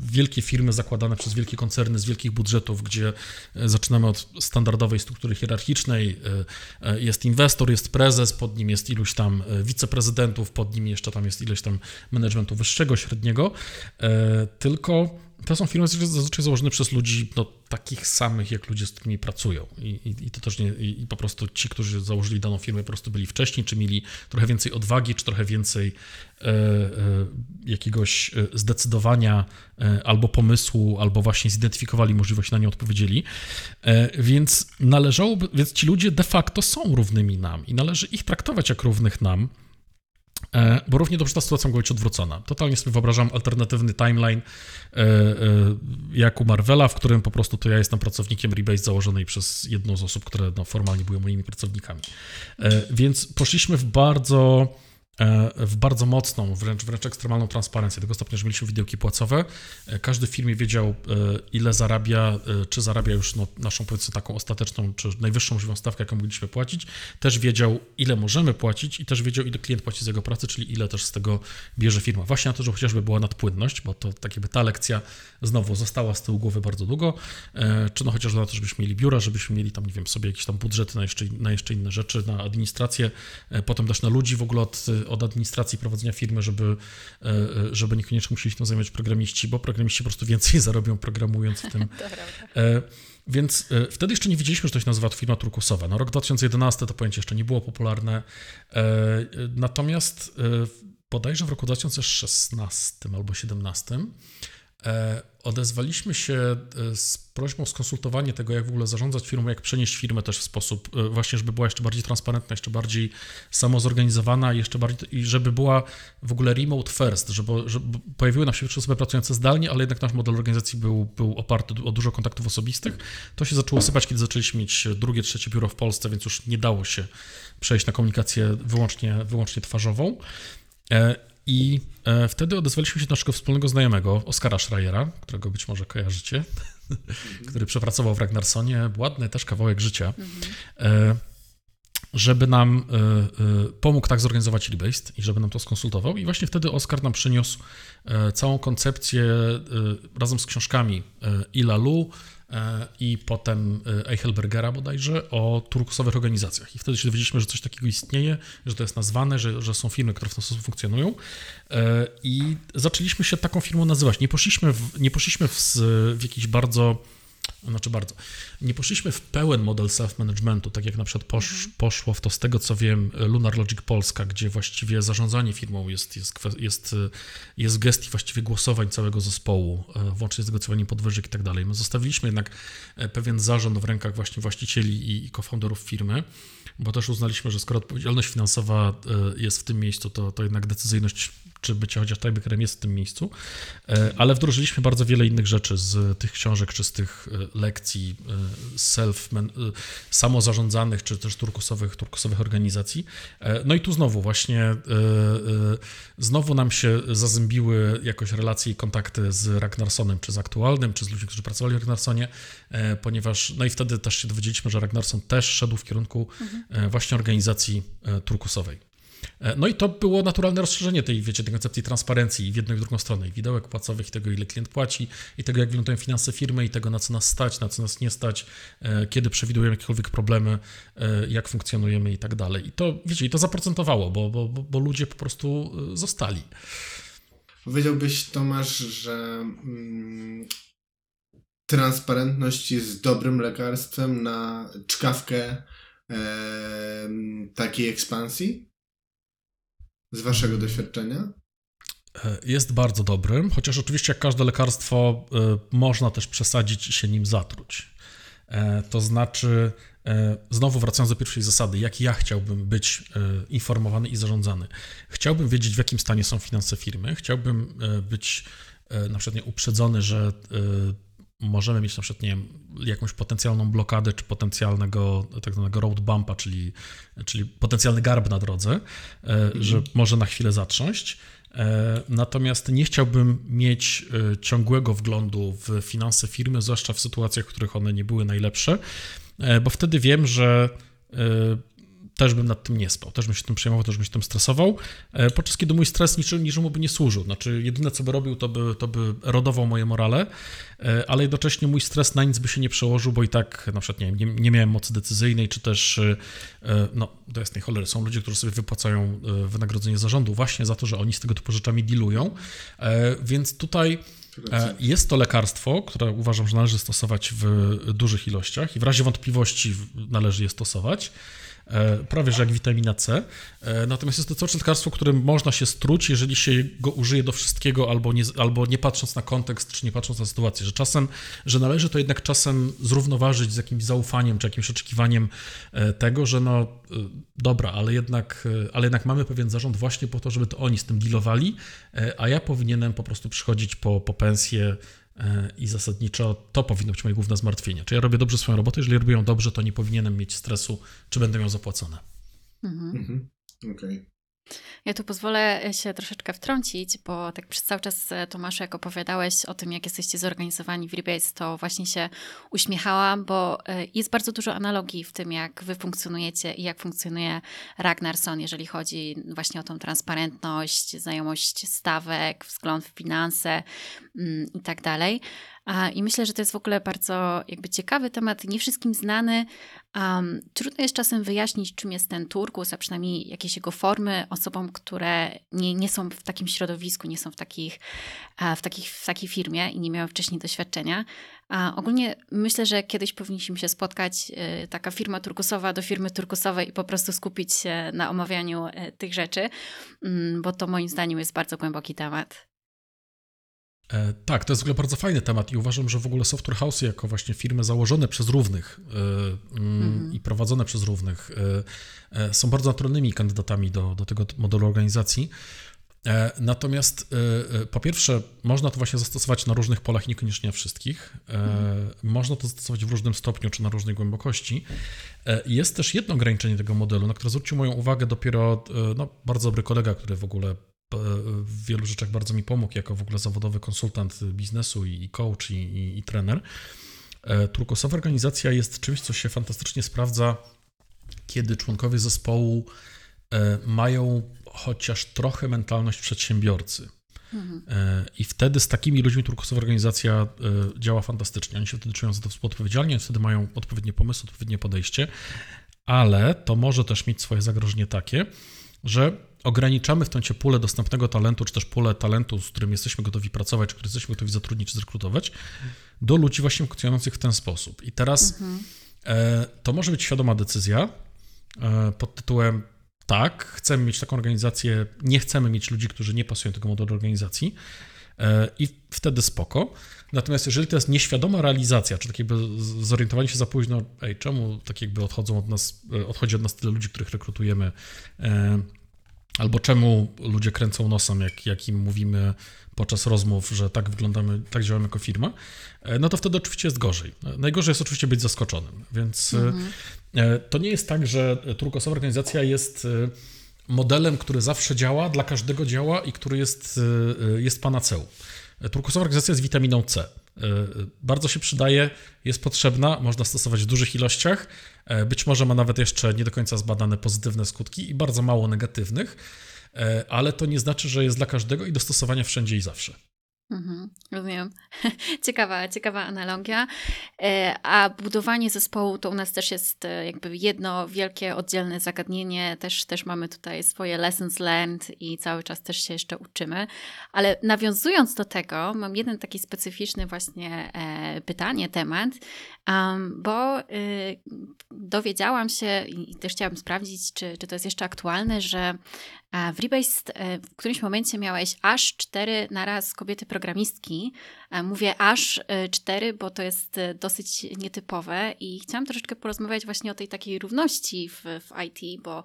wielkie firmy zakładane przez wielkie koncerny z wielkich budżetów, gdzie zaczynamy od standardowej struktury hierarchicznej, jest inwestor, jest prezes, pod nim jest iluś tam wiceprezydentów, pod nim jeszcze tam jest ileś tam managementu wyższego, średniego, tylko to są firmy zazwyczaj założone przez ludzi no, takich samych, jak ludzie, z którymi pracują. I, i, i to też nie, i, i po prostu ci, którzy założyli daną firmę, po prostu byli wcześniej, czy mieli trochę więcej odwagi, czy trochę więcej e, e, jakiegoś zdecydowania e, albo pomysłu, albo właśnie zidentyfikowali możliwość, na nie odpowiedzieli. E, więc należałoby, więc ci ludzie de facto są równymi nam i należy ich traktować jak równych nam, bo równie dobrze ta sytuacja mogła być odwrócona. Totalnie sobie wyobrażam alternatywny timeline jak u Marvela, w którym po prostu to ja jestem pracownikiem Rebased założonej przez jedną z osób, które no, formalnie były moimi pracownikami. Więc poszliśmy w bardzo, w bardzo mocną, wręcz, wręcz ekstremalną transparencję, do tego stopnia, że mieliśmy widełki płacowe. Każdy w firmie wiedział, ile zarabia, czy zarabia już no, naszą, powiedzmy, taką ostateczną, czy najwyższą możliwą stawkę, jaką mogliśmy płacić. Też wiedział, ile możemy płacić i też wiedział, ile klient płaci z jego pracy, czyli ile też z tego bierze firma. Właśnie na to, że chociażby była nadpłynność, bo to tak jakby ta lekcja znowu została z tyłu głowy bardzo długo, czy no chociażby na to, żebyśmy mieli biura, żebyśmy mieli tam, nie wiem, sobie jakieś tam budżety na jeszcze, na jeszcze inne rzeczy, na administrację, potem też na ludzi w ogóle od od administracji prowadzenia firmy, żeby, żeby niekoniecznie musieli się tym zajmować programiści, bo programiści po prostu więcej zarobią programując w tym. Więc wtedy jeszcze nie widzieliśmy, że to się nazywa firma turkusowa. No, rok dwa tysiące jedenasty to pojęcie jeszcze nie było popularne. Natomiast bodajże w roku dwa tysiące szesnastym albo dwa tysiące siedemnastym odezwaliśmy się z prośbą o skonsultowanie tego, jak w ogóle zarządzać firmą, jak przenieść firmę też w sposób właśnie, żeby była jeszcze bardziej transparentna, jeszcze bardziej samozorganizowana i jeszcze bardziej, i żeby była w ogóle remote first, żeby, żeby pojawiły nam się pierwsze osoby pracujące zdalnie, ale jednak nasz model organizacji był, był oparty o dużo kontaktów osobistych. To się zaczęło sypać, kiedy zaczęliśmy mieć drugie, trzecie biuro w Polsce, więc już nie dało się przejść na komunikację wyłącznie, wyłącznie twarzową. I wtedy odezwaliśmy się do naszego wspólnego znajomego, Oskara Schreiera, którego być może kojarzycie, mm-hmm. który przepracował w Ragnarsonie, ładny też kawałek życia, mm-hmm. żeby nam pomógł tak zorganizować Rebased i żeby nam to skonsultował. I właśnie wtedy Oskar nam przyniósł całą koncepcję razem z książkami Ila Lu i potem Eichelbergera bodajże o turkusowych organizacjach. I wtedy się dowiedzieliśmy, że coś takiego istnieje, że to jest nazwane, że, że są firmy, które w ten sposób funkcjonują. I zaczęliśmy się taką firmą nazywać. Nie poszliśmy w, nie poszliśmy w, w jakiś bardzo... Znaczy bardzo. Nie poszliśmy w pełen model self-managementu, tak jak na przykład posz, poszło w to, z tego co wiem, Lunar Logic Polska, gdzie właściwie zarządzanie firmą jest, jest, jest, jest w gestii właściwie głosowań całego zespołu, włącznie z negocjowaniem podwyżek i tak dalej. My zostawiliśmy jednak pewien zarząd w rękach właśnie właścicieli i, i co-founderów firmy, bo też uznaliśmy, że skoro odpowiedzialność finansowa jest w tym miejscu, to, to jednak decyzyjność, czy bycie chociaż tiebreakerem jest w tym miejscu, ale wdrożyliśmy bardzo wiele innych rzeczy z tych książek, czy z tych lekcji self, samozarządzanych, czy też turkusowych, turkusowych organizacji. No i tu znowu właśnie znowu nam się zazębiły jakoś relacje i kontakty z Ragnarsonem, czy z aktualnym, czy z ludźmi, którzy pracowali w Ragnarsonie, ponieważ no i wtedy też się dowiedzieliśmy, że Ragnarson też szedł w kierunku mhm. właśnie organizacji turkusowej. No i to było naturalne rozszerzenie tej, wiecie, tej koncepcji transparencji w jedną i w drugą stronę, i widełek płacowych, i tego, ile klient płaci, i tego, jak wyglądają finanse firmy, i tego, na co nas stać, na co nas nie stać, kiedy przewidujemy jakiekolwiek problemy, jak funkcjonujemy i tak dalej. I to, wiecie, i to zaprocentowało, bo, bo, bo ludzie po prostu zostali. Powiedziałbyś, Tomasz, że mm, transparentność jest dobrym lekarstwem na czkawkę e, takiej ekspansji? Z waszego doświadczenia? Jest bardzo dobrym, chociaż oczywiście jak każde lekarstwo można też przesadzić i się nim zatruć. To znaczy, znowu wracając do pierwszej zasady, jak ja chciałbym być informowany i zarządzany. Chciałbym wiedzieć, w jakim stanie są finanse firmy, chciałbym być na przykład uprzedzony, że możemy mieć na przykład, nie wiem, jakąś potencjalną blokadę czy potencjalnego tak zwanego road bumpa, czyli, czyli potencjalny garb na drodze, mm-hmm. że może na chwilę zatrząść. Natomiast nie chciałbym mieć ciągłego wglądu w finanse firmy, zwłaszcza w sytuacjach, w których one nie były najlepsze, bo wtedy wiem, że też bym nad tym nie spał, też bym się tym przejmował, też bym się tym stresował, podczas kiedy mój stres niczym, niczemu by nie służył. Znaczy jedyne, co by robił, to by, to by erodował moje morale, ale jednocześnie mój stres na nic by się nie przełożył, bo i tak na przykład nie, nie, nie miałem mocy decyzyjnej, czy też, no do jasnej cholery, są ludzie, którzy sobie wypłacają wynagrodzenie zarządu właśnie za to, że oni z tego typu rzeczami dealują, więc tutaj jest to lekarstwo, które uważam, że należy stosować w dużych ilościach i w razie wątpliwości należy je stosować, prawie że jak witamina C. Natomiast jest to cały czas lekarstwo, którym można się struć, jeżeli się go użyje do wszystkiego, albo nie, albo nie patrząc na kontekst, czy nie patrząc na sytuację, że czasem, że należy to jednak czasem zrównoważyć z jakimś zaufaniem, czy jakimś oczekiwaniem tego, że no dobra, ale jednak, ale jednak mamy pewien zarząd właśnie po to, żeby to oni z tym dealowali, a ja powinienem po prostu przychodzić po, po pensję i zasadniczo to powinno być moje główne zmartwienie. Czy ja robię dobrze swoją robotę? Jeżeli robię ją dobrze, to nie powinienem mieć stresu, czy będę miał zapłacone. Mhm. Mhm. Okej. Okay. Ja tu pozwolę się troszeczkę wtrącić, bo tak przez cały czas, Tomaszu, jak opowiadałeś o tym, jak jesteście zorganizowani w Rebased, to właśnie się uśmiechałam, bo jest bardzo dużo analogii w tym, jak wy funkcjonujecie i jak funkcjonuje Ragnarson, jeżeli chodzi właśnie o tą transparentność, znajomość stawek, wzgląd w finanse i tak dalej. I myślę, że to jest w ogóle bardzo jakby ciekawy temat, nie wszystkim znany. Um, trudno jest czasem wyjaśnić, czym jest ten turkus, a przynajmniej jakieś jego formy osobom, które nie, nie są w takim środowisku, nie są w, takich, w, takich, w takiej firmie i nie miały wcześniej doświadczenia. A ogólnie myślę, że kiedyś powinniśmy się spotkać, y, taka firma turkusowa do firmy turkusowej i po prostu skupić się na omawianiu y, tych rzeczy, y, bo to moim zdaniem jest bardzo głęboki temat. Tak, to jest w ogóle bardzo fajny temat i uważam, że w ogóle software house'y jako właśnie firmy założone przez równych yy, mm. i prowadzone przez równych yy, yy, są bardzo naturalnymi kandydatami do, do tego modelu organizacji. Natomiast po pierwsze można to właśnie zastosować na różnych polach, niekoniecznie na wszystkich. Mhm. Można to zastosować w różnym stopniu czy na różnej głębokości. Jest też jedno ograniczenie tego modelu, na które zwrócił moją uwagę dopiero no, bardzo dobry kolega, który w ogóle w wielu rzeczach bardzo mi pomógł jako w ogóle zawodowy konsultant biznesu i coach i, i, i trener. Turkusowa organizacja jest czymś, co się fantastycznie sprawdza, kiedy członkowie zespołu mają chociaż trochę mentalność przedsiębiorcy. Mhm. I wtedy z takimi ludźmi turkusowa organizacja działa fantastycznie. Oni się wtedy czują za to współodpowiedzialnie, wtedy mają odpowiednie pomysły, odpowiednie podejście, ale to może też mieć swoje zagrożenie takie, że ograniczamy w tę pulę dostępnego talentu, czy też pulę talentu, z którym jesteśmy gotowi pracować, czy którym jesteśmy gotowi zatrudnić, czy zrekrutować, do ludzi właśnie funkcjonujących w ten sposób. I teraz mhm. e, to może być świadoma decyzja e, pod tytułem tak, chcemy mieć taką organizację, nie chcemy mieć ludzi, którzy nie pasują tego modelu organizacji e, i wtedy spoko. Natomiast jeżeli to jest nieświadoma realizacja, czy tak jakby zorientowanie się za późno, ej, czemu tak jakby odchodzą od nas, odchodzi od nas tyle ludzi, których rekrutujemy, e, albo czemu ludzie kręcą nosem, jak, jak im mówimy podczas rozmów, że tak wyglądamy, tak działamy jako firma, no to wtedy oczywiście jest gorzej. Najgorzej jest oczywiście być zaskoczonym, więc mm-hmm. to nie jest tak, że turkusowa organizacja jest modelem, który zawsze działa, dla każdego działa i który jest, jest panaceum. Turkusowa organizacja jest witaminą C. Bardzo się przydaje, jest potrzebna, można stosować w dużych ilościach, być może ma nawet jeszcze nie do końca zbadane pozytywne skutki i bardzo mało negatywnych, ale to nie znaczy, że jest dla każdego i do stosowania wszędzie i zawsze. Mhm, rozumiem. Ciekawa, ciekawa analogia. A budowanie zespołu to u nas też jest jakby jedno wielkie, oddzielne zagadnienie. Też, też mamy tutaj swoje lessons learned i cały czas też się jeszcze uczymy. Ale nawiązując do tego, mam jeden taki specyficzny właśnie pytanie, temat, bo dowiedziałam się i też chciałam sprawdzić, czy, czy to jest jeszcze aktualne, że w Rebased w którymś momencie miałeś aż cztery naraz kobiety programistki programistki. Mówię aż cztery, bo to jest dosyć nietypowe i chciałam troszeczkę porozmawiać właśnie o tej takiej równości w, w I T, bo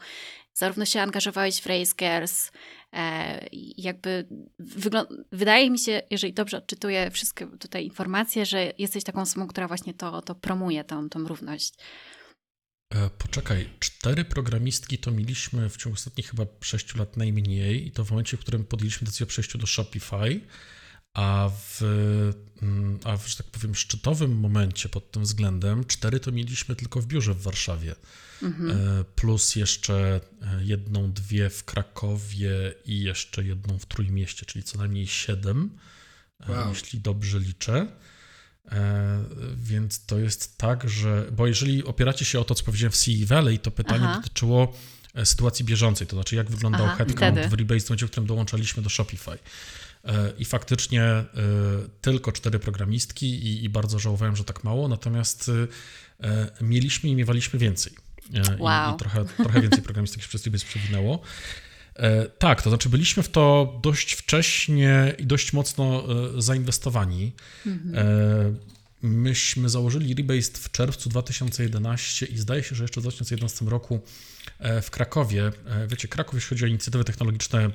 zarówno się angażowałeś w Race Girls, e, jakby wyglą- wydaje mi się, jeżeli dobrze odczytuję wszystkie tutaj informacje, że jesteś taką osobą, która właśnie to, to promuje, tą, tą równość. Poczekaj, cztery programistki to mieliśmy w ciągu ostatnich chyba sześciu lat najmniej i to w momencie, w którym podjęliśmy decyzję o przejściu do Shopify, a w, a w, że tak powiem, szczytowym momencie pod tym względem cztery to mieliśmy tylko w biurze w Warszawie, mhm. plus jeszcze jedną, dwie w Krakowie i jeszcze jedną w Trójmieście, czyli co najmniej siedem, wow. jeśli dobrze liczę. Więc to jest tak, że... Bo jeżeli opieracie się o to, co powiedziałem w C E E Valley, to pytanie Aha. dotyczyło sytuacji bieżącej, to znaczy jak wyglądał Aha, headcount wtedy. W Rebased, w którym dołączaliśmy do Shopify. I faktycznie tylko cztery programistki i, i bardzo żałowałem, że tak mało, natomiast mieliśmy i miewaliśmy więcej. Wow. I, i trochę, trochę więcej programistek się przez Rebased przewinęło. Tak, to znaczy byliśmy w to dość wcześnie i dość mocno zainwestowani. Mhm. Myśmy założyli Rebased w czerwcu dwa tysiące jedenastego i zdaje się, że jeszcze w dwa tysiące jedenastego roku w Krakowie, wiecie, Kraków, jeśli chodzi o inicjatywy technologiczne,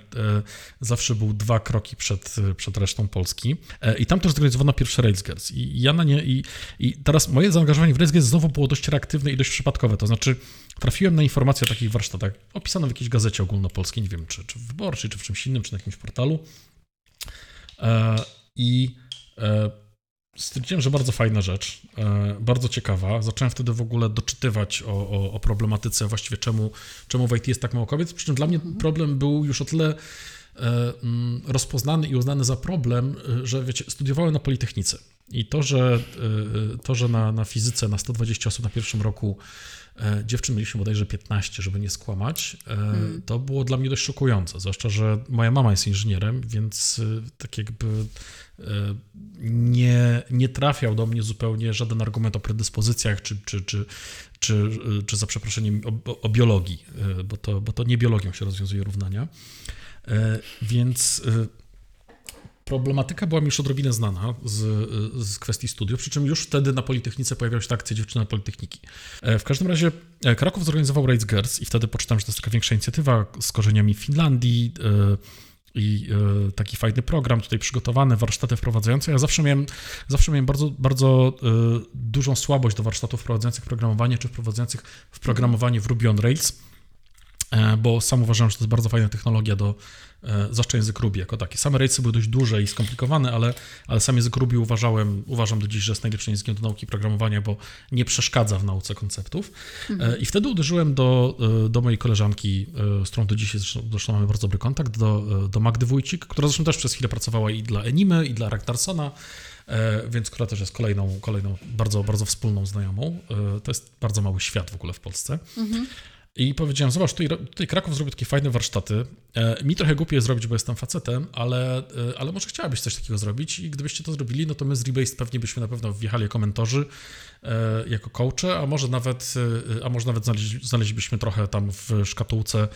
zawsze był dwa kroki przed, przed resztą Polski. I tam też zorganizowano pierwsze Rails Girls. I ja na nie, i, i teraz moje zaangażowanie w Rails Girls znowu było dość reaktywne i dość przypadkowe. To znaczy trafiłem na informacje o takich warsztatach, opisano w jakiejś gazecie ogólnopolskiej, nie wiem, czy, czy w Wyborczej, czy w czymś innym, czy na jakimś portalu. I stwierdziłem, że bardzo fajna rzecz, bardzo ciekawa. Zacząłem wtedy w ogóle doczytywać o, o, o problematyce, właściwie czemu, czemu w I T jest tak mało kobiet. Przy czym dla mnie problem był już o tyle rozpoznany i uznany za problem, że wiecie, studiowałem na Politechnice. I to, że, to, że na, na fizyce na sto dwadzieścia osób na pierwszym roku dziewczyn mieliśmy bodajże piętnaście, żeby nie skłamać, hmm. to było dla mnie dość szokujące, zwłaszcza, że moja mama jest inżynierem, więc tak jakby nie, nie trafiał do mnie zupełnie żaden argument o predyspozycjach czy, czy, czy, czy, czy za przeproszeniem o, o biologii, bo to, bo to nie biologią się rozwiązuje równania. Więc problematyka była mi już odrobinę znana z, z kwestii studiów, przy czym już wtedy na Politechnice pojawiały się akcje Dziewczyny na Politechniki. W każdym razie Kraków zorganizował Rails Girls i wtedy poczytałem, że to jest taka większa inicjatywa z korzeniami Finlandii i taki fajny program tutaj przygotowany, warsztaty wprowadzające. Ja zawsze miałem, zawsze miałem bardzo, bardzo dużą słabość do warsztatów wprowadzających programowanie czy wprowadzających w programowanie w Ruby on Rails, bo sam uważam, że to jest bardzo fajna technologia do, zwłaszcza język Ruby jako taki. Same Railsy były dość duże i skomplikowane, ale, ale sam język Ruby uważałem, uważam do dziś, że jest najlepszym językiem do nauki programowania, bo nie przeszkadza w nauce konceptów. Mhm. I wtedy uderzyłem do, do mojej koleżanki, z którą do dziś zresztą, zresztą mamy bardzo dobry kontakt, do, do Magdy Wójcik, która zresztą też przez chwilę pracowała i dla Enimy, i dla Ragnarsona, więc która też jest kolejną, kolejną bardzo, bardzo wspólną znajomą. To jest bardzo mały świat w ogóle w Polsce. Mhm. I powiedziałem, zobacz, tutaj, tutaj Kraków zrobił takie fajne warsztaty. Mi trochę głupie je zrobić, bo jestem facetem, ale, ale może chciałabyś coś takiego zrobić i gdybyście to zrobili, no to my z Rebased pewnie byśmy na pewno wjechali jako mentorzy, jako coache, a może nawet, a może nawet znaleźlibyśmy trochę tam w szkatułce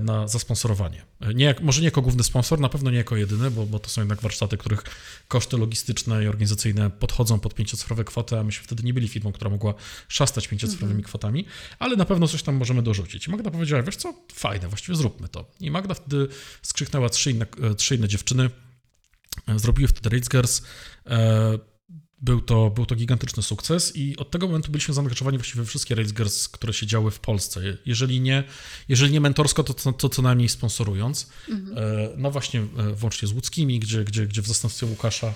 na zasponsorowanie. Nie jak, może nie jako główny sponsor, na pewno nie jako jedyny, bo, bo to są jednak warsztaty, których koszty logistyczne i organizacyjne podchodzą pod pięciocyfrowe kwoty, a myśmy wtedy nie byli firmą, która mogła szastać pięciocyfrowymi mhm. kwotami, ale na pewno coś tam możemy dorzucić. I Magda powiedziała, wiesz co, fajne, właściwie zróbmy to. I Magda wtedy skrzyknęła trzy inne, trzy inne dziewczyny, zrobiły wtedy Rails Girls. Był to, był to gigantyczny sukces i od tego momentu byliśmy zaangażowani właściwie we wszystkie Rails Girls, które się działy w Polsce. Jeżeli nie, jeżeli nie mentorsko, to, to, to co najmniej sponsorując. Mhm. No właśnie włącznie z łódzkimi, gdzie, gdzie, gdzie w zastępstwie Łukasza,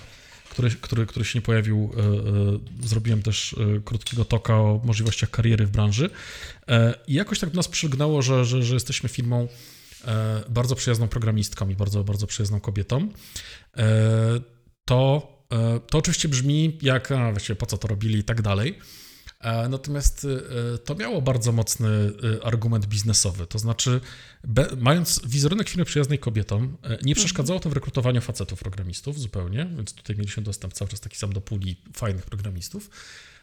który, który, który się nie pojawił, zrobiłem też krótkiego toka o możliwościach kariery w branży. I jakoś tak do nas przylgnęło, że, że, że jesteśmy firmą bardzo przyjazną programistką i bardzo, bardzo przyjazną kobietą. To To oczywiście brzmi jak, a wiecie, po co to robili i tak dalej, natomiast to miało bardzo mocny argument biznesowy, to znaczy be, mając wizerunek firmy przyjaznej kobietom, nie przeszkadzało to w rekrutowaniu facetów programistów zupełnie, więc tutaj mieliśmy dostęp cały czas taki sam do puli fajnych programistów.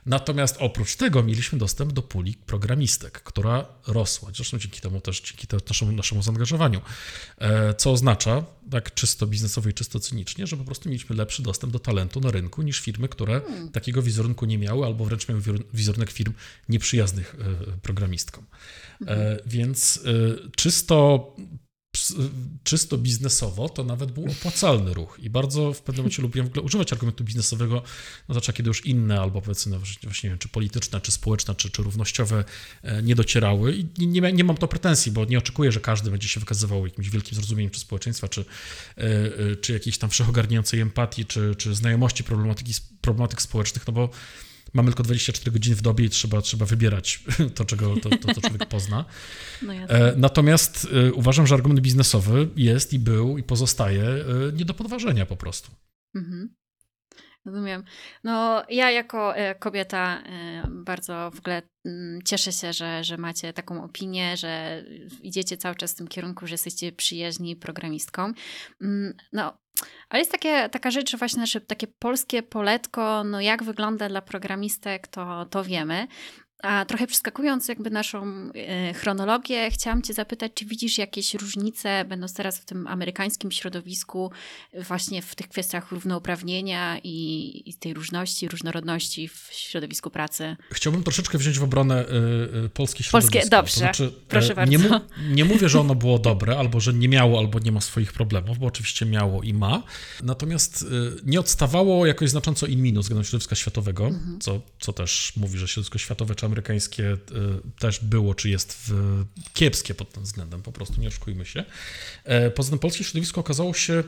Natomiast oprócz tego mieliśmy dostęp do puli programistek, która rosła. Zresztą dzięki temu też, dzięki te, naszemu, naszemu zaangażowaniu. Co oznacza, tak czysto biznesowo i czysto cynicznie, że po prostu mieliśmy lepszy dostęp do talentu na rynku niż firmy, które hmm. takiego wizerunku nie miały albo wręcz miały wizerunek firm nieprzyjaznych programistkom. Hmm. Więc czysto... czysto biznesowo, to nawet był opłacalny ruch i bardzo w pewnym momencie lubiłem w ogóle używać argumentu biznesowego, no znaczy kiedy już inne albo powiedzmy właśnie nie wiem, czy polityczne, czy społeczne, czy, czy równościowe nie docierały i nie, nie mam to pretensji, bo nie oczekuję, że każdy będzie się wykazywał jakimś wielkim zrozumieniem czy społeczeństwa, czy, czy jakiejś tam wszechogarniającej empatii, czy, czy znajomości problematyki, problematyk społecznych, no bo mamy tylko dwadzieścia cztery godziny w dobie i trzeba, trzeba wybierać to, czego to, to, to człowiek pozna. No natomiast uważam, że argument biznesowy jest i był i pozostaje nie do podważenia po prostu. Mhm. Rozumiem. No ja jako kobieta bardzo w ogóle cieszę się, że, że macie taką opinię, że idziecie cały czas w tym kierunku, że jesteście przyjaźni programistką. No, ale jest takie, taka rzecz właśnie, nasze takie polskie poletko, no jak wygląda dla programistek, to, to wiemy. A trochę przeskakując jakby naszą chronologię, chciałam Cię zapytać, czy widzisz jakieś różnice, będąc teraz w tym amerykańskim środowisku, właśnie w tych kwestiach równouprawnienia i, i tej różności, różnorodności w środowisku pracy? Chciałbym troszeczkę wziąć w obronę y, polskie środowisko. Polskie, dobrze, to znaczy, proszę bardzo. Nie, mu, nie mówię, że ono było dobre, albo że nie miało, albo nie ma swoich problemów, bo oczywiście miało i ma. Natomiast y, nie odstawało jakoś znacząco in minus względem środowiska światowego, mhm. co, co też mówi, że środowisko światowe czy amerykańskie też było, czy jest w, kiepskie pod tym względem, po prostu nie oszukujmy się. Poza tym polskie środowisko okazało się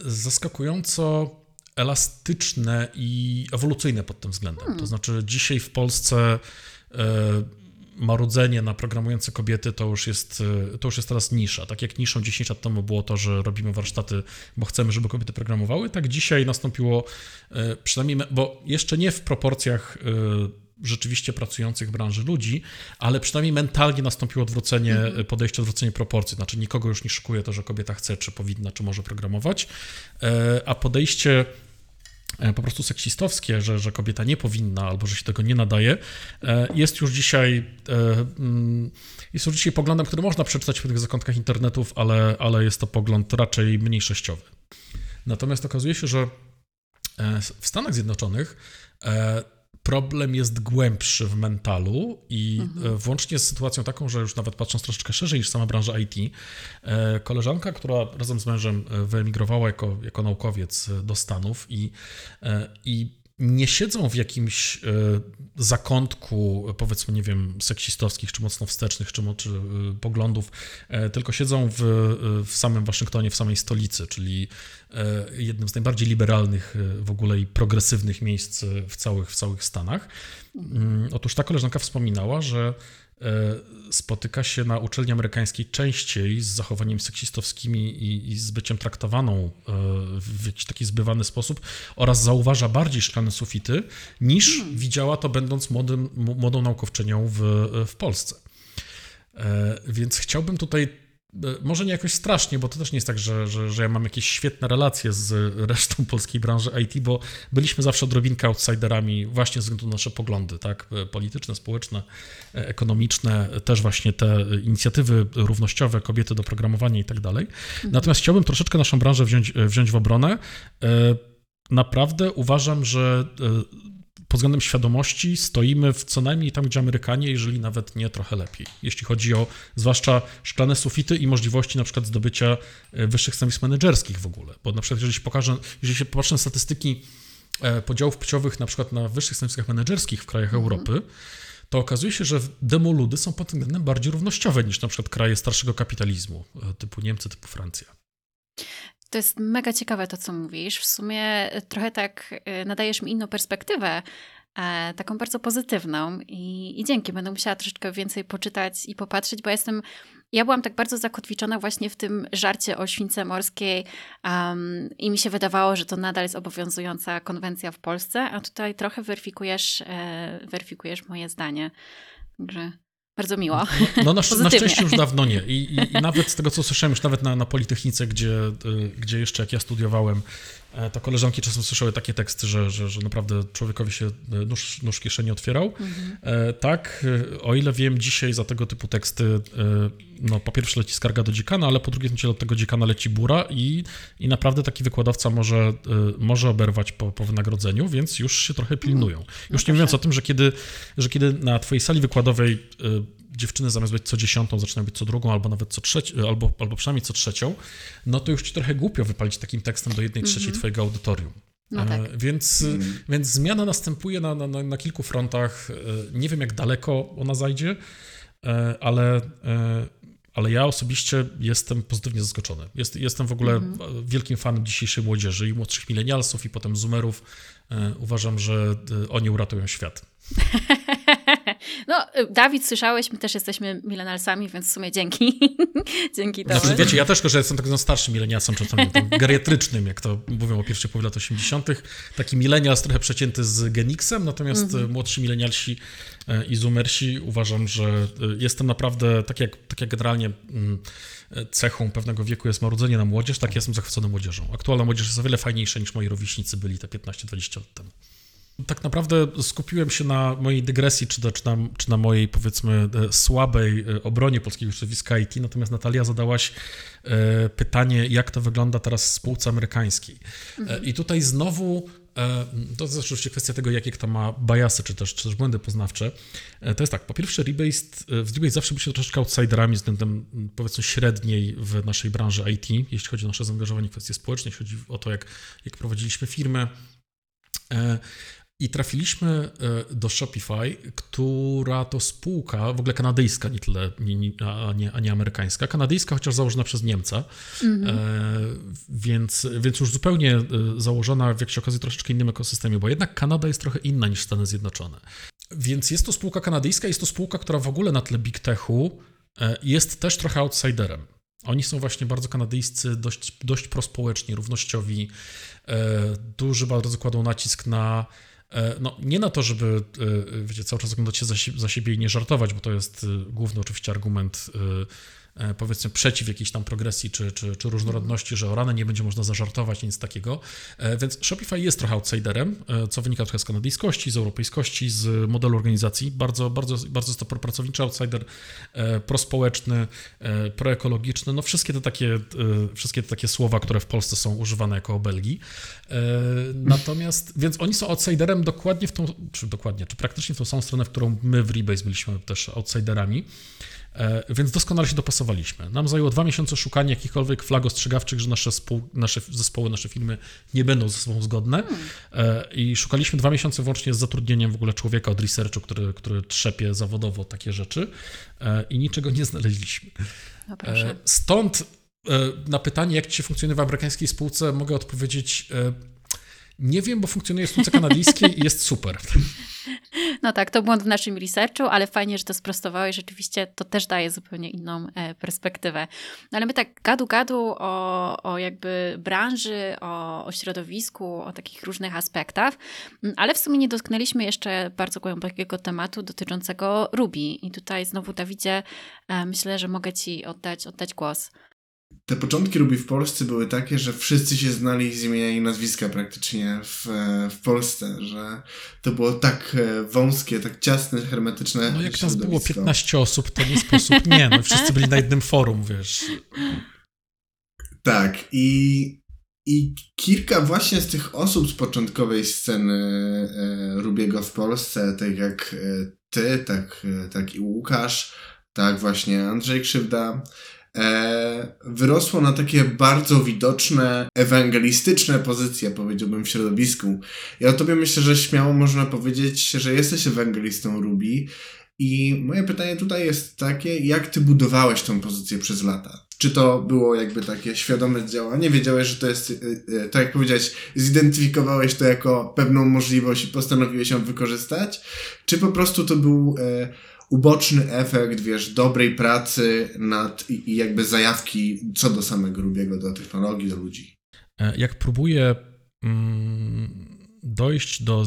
zaskakująco elastyczne i ewolucyjne pod tym względem. Hmm. To znaczy dzisiaj w Polsce marudzenie na programujące kobiety to już jest, to już jest teraz nisza. Tak jak niszą dziesięć lat temu było to, że robimy warsztaty, bo chcemy, żeby kobiety programowały, tak dzisiaj nastąpiło przynajmniej, bo jeszcze nie w proporcjach rzeczywiście pracujących w branży ludzi, ale przynajmniej mentalnie nastąpiło odwrócenie, mm-hmm. podejście, odwrócenie proporcji. Znaczy nikogo już nie szykuje to, że kobieta chce, czy powinna, czy może programować, a podejście po prostu seksistowskie, że, że kobieta nie powinna albo że się tego nie nadaje, jest już dzisiaj jest już dzisiaj poglądem, który można przeczytać w tych zakątkach internetów, ale, ale jest to pogląd raczej mniejszościowy. Natomiast okazuje się, że w Stanach Zjednoczonych problem jest głębszy w mentalu i mhm. włącznie z sytuacją taką, że już nawet patrząc troszeczkę szerzej niż sama branża I T, koleżanka, która razem z mężem wyemigrowała jako, jako naukowiec do Stanów i, i nie siedzą w jakimś zakątku, powiedzmy, nie wiem, seksistowskich, czy mocno wstecznych, czy, czy poglądów, tylko siedzą w, w samym Waszyngtonie, w samej stolicy, czyli jednym z najbardziej liberalnych w ogóle i progresywnych miejsc w całych, w całych Stanach. Otóż ta koleżanka wspominała, że spotyka się na uczelni amerykańskiej częściej z zachowaniem seksistowskimi i, i z byciem traktowaną w jakiś taki zbywany sposób oraz zauważa bardziej szklane sufity niż hmm. widziała to będąc młodym, młodą naukowczynią w, w Polsce. Więc chciałbym tutaj może nie jakoś strasznie, bo to też nie jest tak, że, że, że ja mam jakieś świetne relacje z resztą polskiej branży I T, bo byliśmy zawsze odrobinkę outsiderami właśnie ze względu na nasze poglądy, tak, polityczne, społeczne, ekonomiczne, też właśnie te inicjatywy równościowe, kobiety do programowania i tak dalej. Natomiast chciałbym troszeczkę naszą branżę wziąć, wziąć w obronę. Naprawdę uważam, że pod względem świadomości stoimy w co najmniej tam, gdzie Amerykanie, jeżeli nawet nie trochę lepiej. Jeśli chodzi o zwłaszcza szklane sufity i możliwości na przykład zdobycia wyższych stanowisk menedżerskich w ogóle. Bo na przykład jeżeli się pokaże, jeżeli się popatrzę na statystyki podziałów płciowych na przykład na wyższych stanowiskach menedżerskich w krajach Europy, to okazuje się, że demoludy są pod tym względem bardziej równościowe niż na przykład kraje starszego kapitalizmu typu Niemcy, typu Francja. To jest mega ciekawe to, co mówisz. W sumie trochę tak nadajesz mi inną perspektywę, taką bardzo pozytywną i, i dzięki. Będę musiała troszeczkę więcej poczytać i popatrzeć, bo jestem... Ja byłam tak bardzo zakotwiczona właśnie w tym żarcie o śwince morskiej um, i mi się wydawało, że to nadal jest obowiązująca konwencja w Polsce, a tutaj trochę weryfikujesz, e, weryfikujesz moje zdanie. Także... Bardzo miło. No na, na szczęście już dawno nie. I, i, i nawet z tego, co słyszałem, już nawet na, na Politechnice, gdzie, gdzie jeszcze jak ja studiowałem, to koleżanki czasem słyszały takie teksty, że, że, że naprawdę człowiekowi się nóż, nóż kieszeni otwierał. Mhm. Tak, o ile wiem dzisiaj za tego typu teksty, no po pierwsze leci skarga do dziekana, ale po drugie od tego dziekana leci bura i, i naprawdę taki wykładowca może, może oberwać po, po wynagrodzeniu, więc już się trochę pilnują. Mhm. Już no nie mówiąc się... o tym, że kiedy, że kiedy na twojej sali wykładowej dziewczyny zamiast być co dziesiątą zaczynają być co drugą albo nawet co trzecią, albo, albo przynajmniej co trzecią, no to już ci trochę głupio wypalić takim tekstem do jednej trzeciej mm-hmm. twojego audytorium. No tak. e, więc, mm. więc zmiana następuje na, na, na kilku frontach. E, nie wiem, jak daleko ona zajdzie, e, ale, e, ale ja osobiście jestem pozytywnie zaskoczony. Jest, jestem w ogóle mm-hmm. wielkim fanem dzisiejszej młodzieży i młodszych milenialsów i potem zoomerów. E, uważam, że e, oni uratują świat. No, Dawid, słyszałeś, my też jesteśmy milenialsami, więc w sumie dzięki. Dzięki tobie. Znaczy, wiecie, ja też że jestem tak zwanym starszym milenialsem, czy tam, tam geriatrycznym, jak to mówią o pierwszej połowie lat osiemdziesiątych. Taki milenials trochę przecięty z Gen Iksem, natomiast mm-hmm. młodsi milenialsi i zoomersi uważam, że jestem naprawdę, tak jak, tak jak generalnie cechą pewnego wieku jest marudzenie na młodzież, tak ja jestem zachwycony młodzieżą. Aktualna młodzież jest o wiele fajniejsza niż moi rówieśnicy byli te piętnaście dwadzieścia lat temu. Tak naprawdę skupiłem się na mojej dygresji, czy, to, czy, na, czy na mojej, powiedzmy, słabej obronie polskiego środowiska I T, natomiast Natalia zadałaś e, pytanie, jak to wygląda teraz w spółce amerykańskiej. Mhm. E, I tutaj znowu, e, to jest oczywiście kwestia tego, jakie kto ma biasy, czy też, czy też błędy poznawcze. E, to jest tak, po pierwsze Rebased, w Rebased zawsze byliśmy troszeczkę outsiderami względem, powiedzmy, średniej w naszej branży I T, jeśli chodzi o nasze zaangażowanie w kwestie społeczne, jeśli chodzi o to, jak, jak prowadziliśmy firmę. E, I trafiliśmy do Shopify, która to spółka, w ogóle kanadyjska, nie tyle, nie, nie, a, nie, a nie amerykańska. Kanadyjska, chociaż założona przez Niemca, mm-hmm. e, więc, więc już zupełnie założona, w jak się okazuje, troszeczkę innym ekosystemie, bo jednak Kanada jest trochę inna niż Stany Zjednoczone. Więc jest to spółka kanadyjska, jest to spółka, która w ogóle na tle Big Techu jest też trochę outsiderem. Oni są właśnie bardzo kanadyjscy, dość, dość prospołeczni, równościowi, e, duży bardzo kładą nacisk na... No, nie na to, żeby wiecie, cały czas oglądać się za, za siebie i nie żartować, bo to jest główny oczywiście argument, powiedzmy, przeciw jakiejś tam progresji czy, czy, czy różnorodności, że o rany nie będzie można zażartować, nic takiego. Więc Shopify jest trochę outsiderem, co wynika trochę z kanadyjskości, z europejskości, z modelu organizacji. Bardzo, bardzo, bardzo jest to propracowniczy outsider, prospołeczny, proekologiczny. No wszystkie te takie, wszystkie te takie słowa, które w Polsce są używane jako obelgi. Natomiast, więc oni są outsiderem dokładnie w tą, czy dokładnie, czy praktycznie w tą samą stronę, w którą my w Rebase byliśmy też outsiderami. Więc doskonale się dopasowaliśmy. Nam zajęło dwa miesiące szukania jakichkolwiek flag ostrzegawczych, że nasze, spół, nasze zespoły, nasze firmy nie będą ze sobą zgodne hmm. i szukaliśmy dwa miesiące włącznie z zatrudnieniem w ogóle człowieka od researchu, który, który trzepie zawodowo takie rzeczy i niczego nie znaleźliśmy. No proszę. Stąd na pytanie, jak ci funkcjonuje w amerykańskiej spółce, mogę odpowiedzieć... Nie wiem, bo funkcjonuje w spółce kanadyjskiej i jest super. No tak, to błąd w naszym researchu, ale fajnie, że to sprostowałeś. Rzeczywiście to też daje zupełnie inną perspektywę. No ale my tak gadu-gadu o, o jakby branży, o, o środowisku, o takich różnych aspektach, ale w sumie nie dotknęliśmy jeszcze bardzo głębokiego tematu dotyczącego Ruby. I tutaj znowu, Dawidzie, myślę, że mogę ci oddać, oddać głos. Te początki Ruby w Polsce były takie, że wszyscy się znali z imienia i nazwiska praktycznie w, w Polsce, że to było tak wąskie, tak ciasne, hermetyczne. No jak nas było piętnaście osób, to nie sposób, nie, no wszyscy byli na jednym forum, wiesz. Tak i, i kilka właśnie z tych osób z początkowej sceny e, Rubiego w Polsce, tak jak ty, tak, tak i Łukasz, tak właśnie Andrzej Krzywda, E, wyrosło na takie bardzo widoczne, ewangelistyczne pozycje, powiedziałbym, w środowisku. I o tobie myślę, że śmiało można powiedzieć, że jesteś ewangelistą Ruby. I moje pytanie tutaj jest takie, jak ty budowałeś tą pozycję przez lata? Czy to było jakby takie świadome działanie? Wiedziałeś, że to jest, to jak powiedziałeś, zidentyfikowałeś to jako pewną możliwość i postanowiłeś ją wykorzystać? Czy po prostu to był... E, uboczny efekt, wiesz, dobrej pracy nad i, i jakby zajawki co do samego Rubiego, do technologii, do ludzi. Jak próbuję mm, dojść do,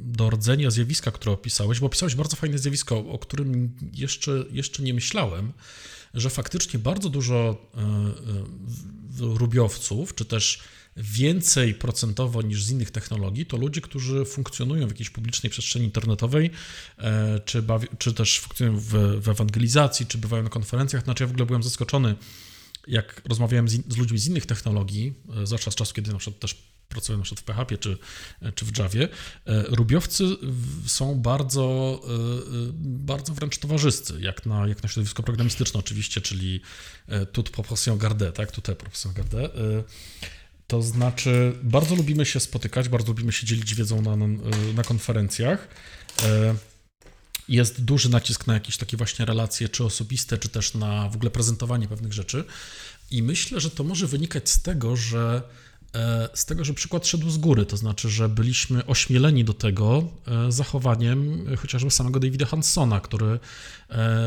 do rdzenia zjawiska, które opisałeś, bo opisałeś bardzo fajne zjawisko, o którym jeszcze, jeszcze nie myślałem, że faktycznie bardzo dużo rubiowców, czy też więcej procentowo niż z innych technologii, to ludzie, którzy funkcjonują w jakiejś publicznej przestrzeni internetowej, czy, bawi, czy też funkcjonują w, w ewangelizacji, czy bywają na konferencjach. Znaczy ja w ogóle byłem zaskoczony, jak rozmawiałem z, in, z ludźmi z innych technologii, zwłaszcza z czasu, kiedy na przykład też pracuję na przykład w P H P czy, czy w Javie, rubiowcy są bardzo, bardzo wręcz towarzyscy, jak na, jak na środowisko programistyczne oczywiście, czyli toute proportion gardée, tak, toute proportion gardée. To znaczy bardzo lubimy się spotykać, bardzo lubimy się dzielić wiedzą na, na, na konferencjach. Jest duży nacisk na jakieś takie właśnie relacje, czy osobiste, czy też na w ogóle prezentowanie pewnych rzeczy. I myślę, że to może wynikać z tego, że z tego, że przykład szedł z góry, to znaczy, że byliśmy ośmieleni do tego zachowaniem chociażby samego Davida Hanssona, który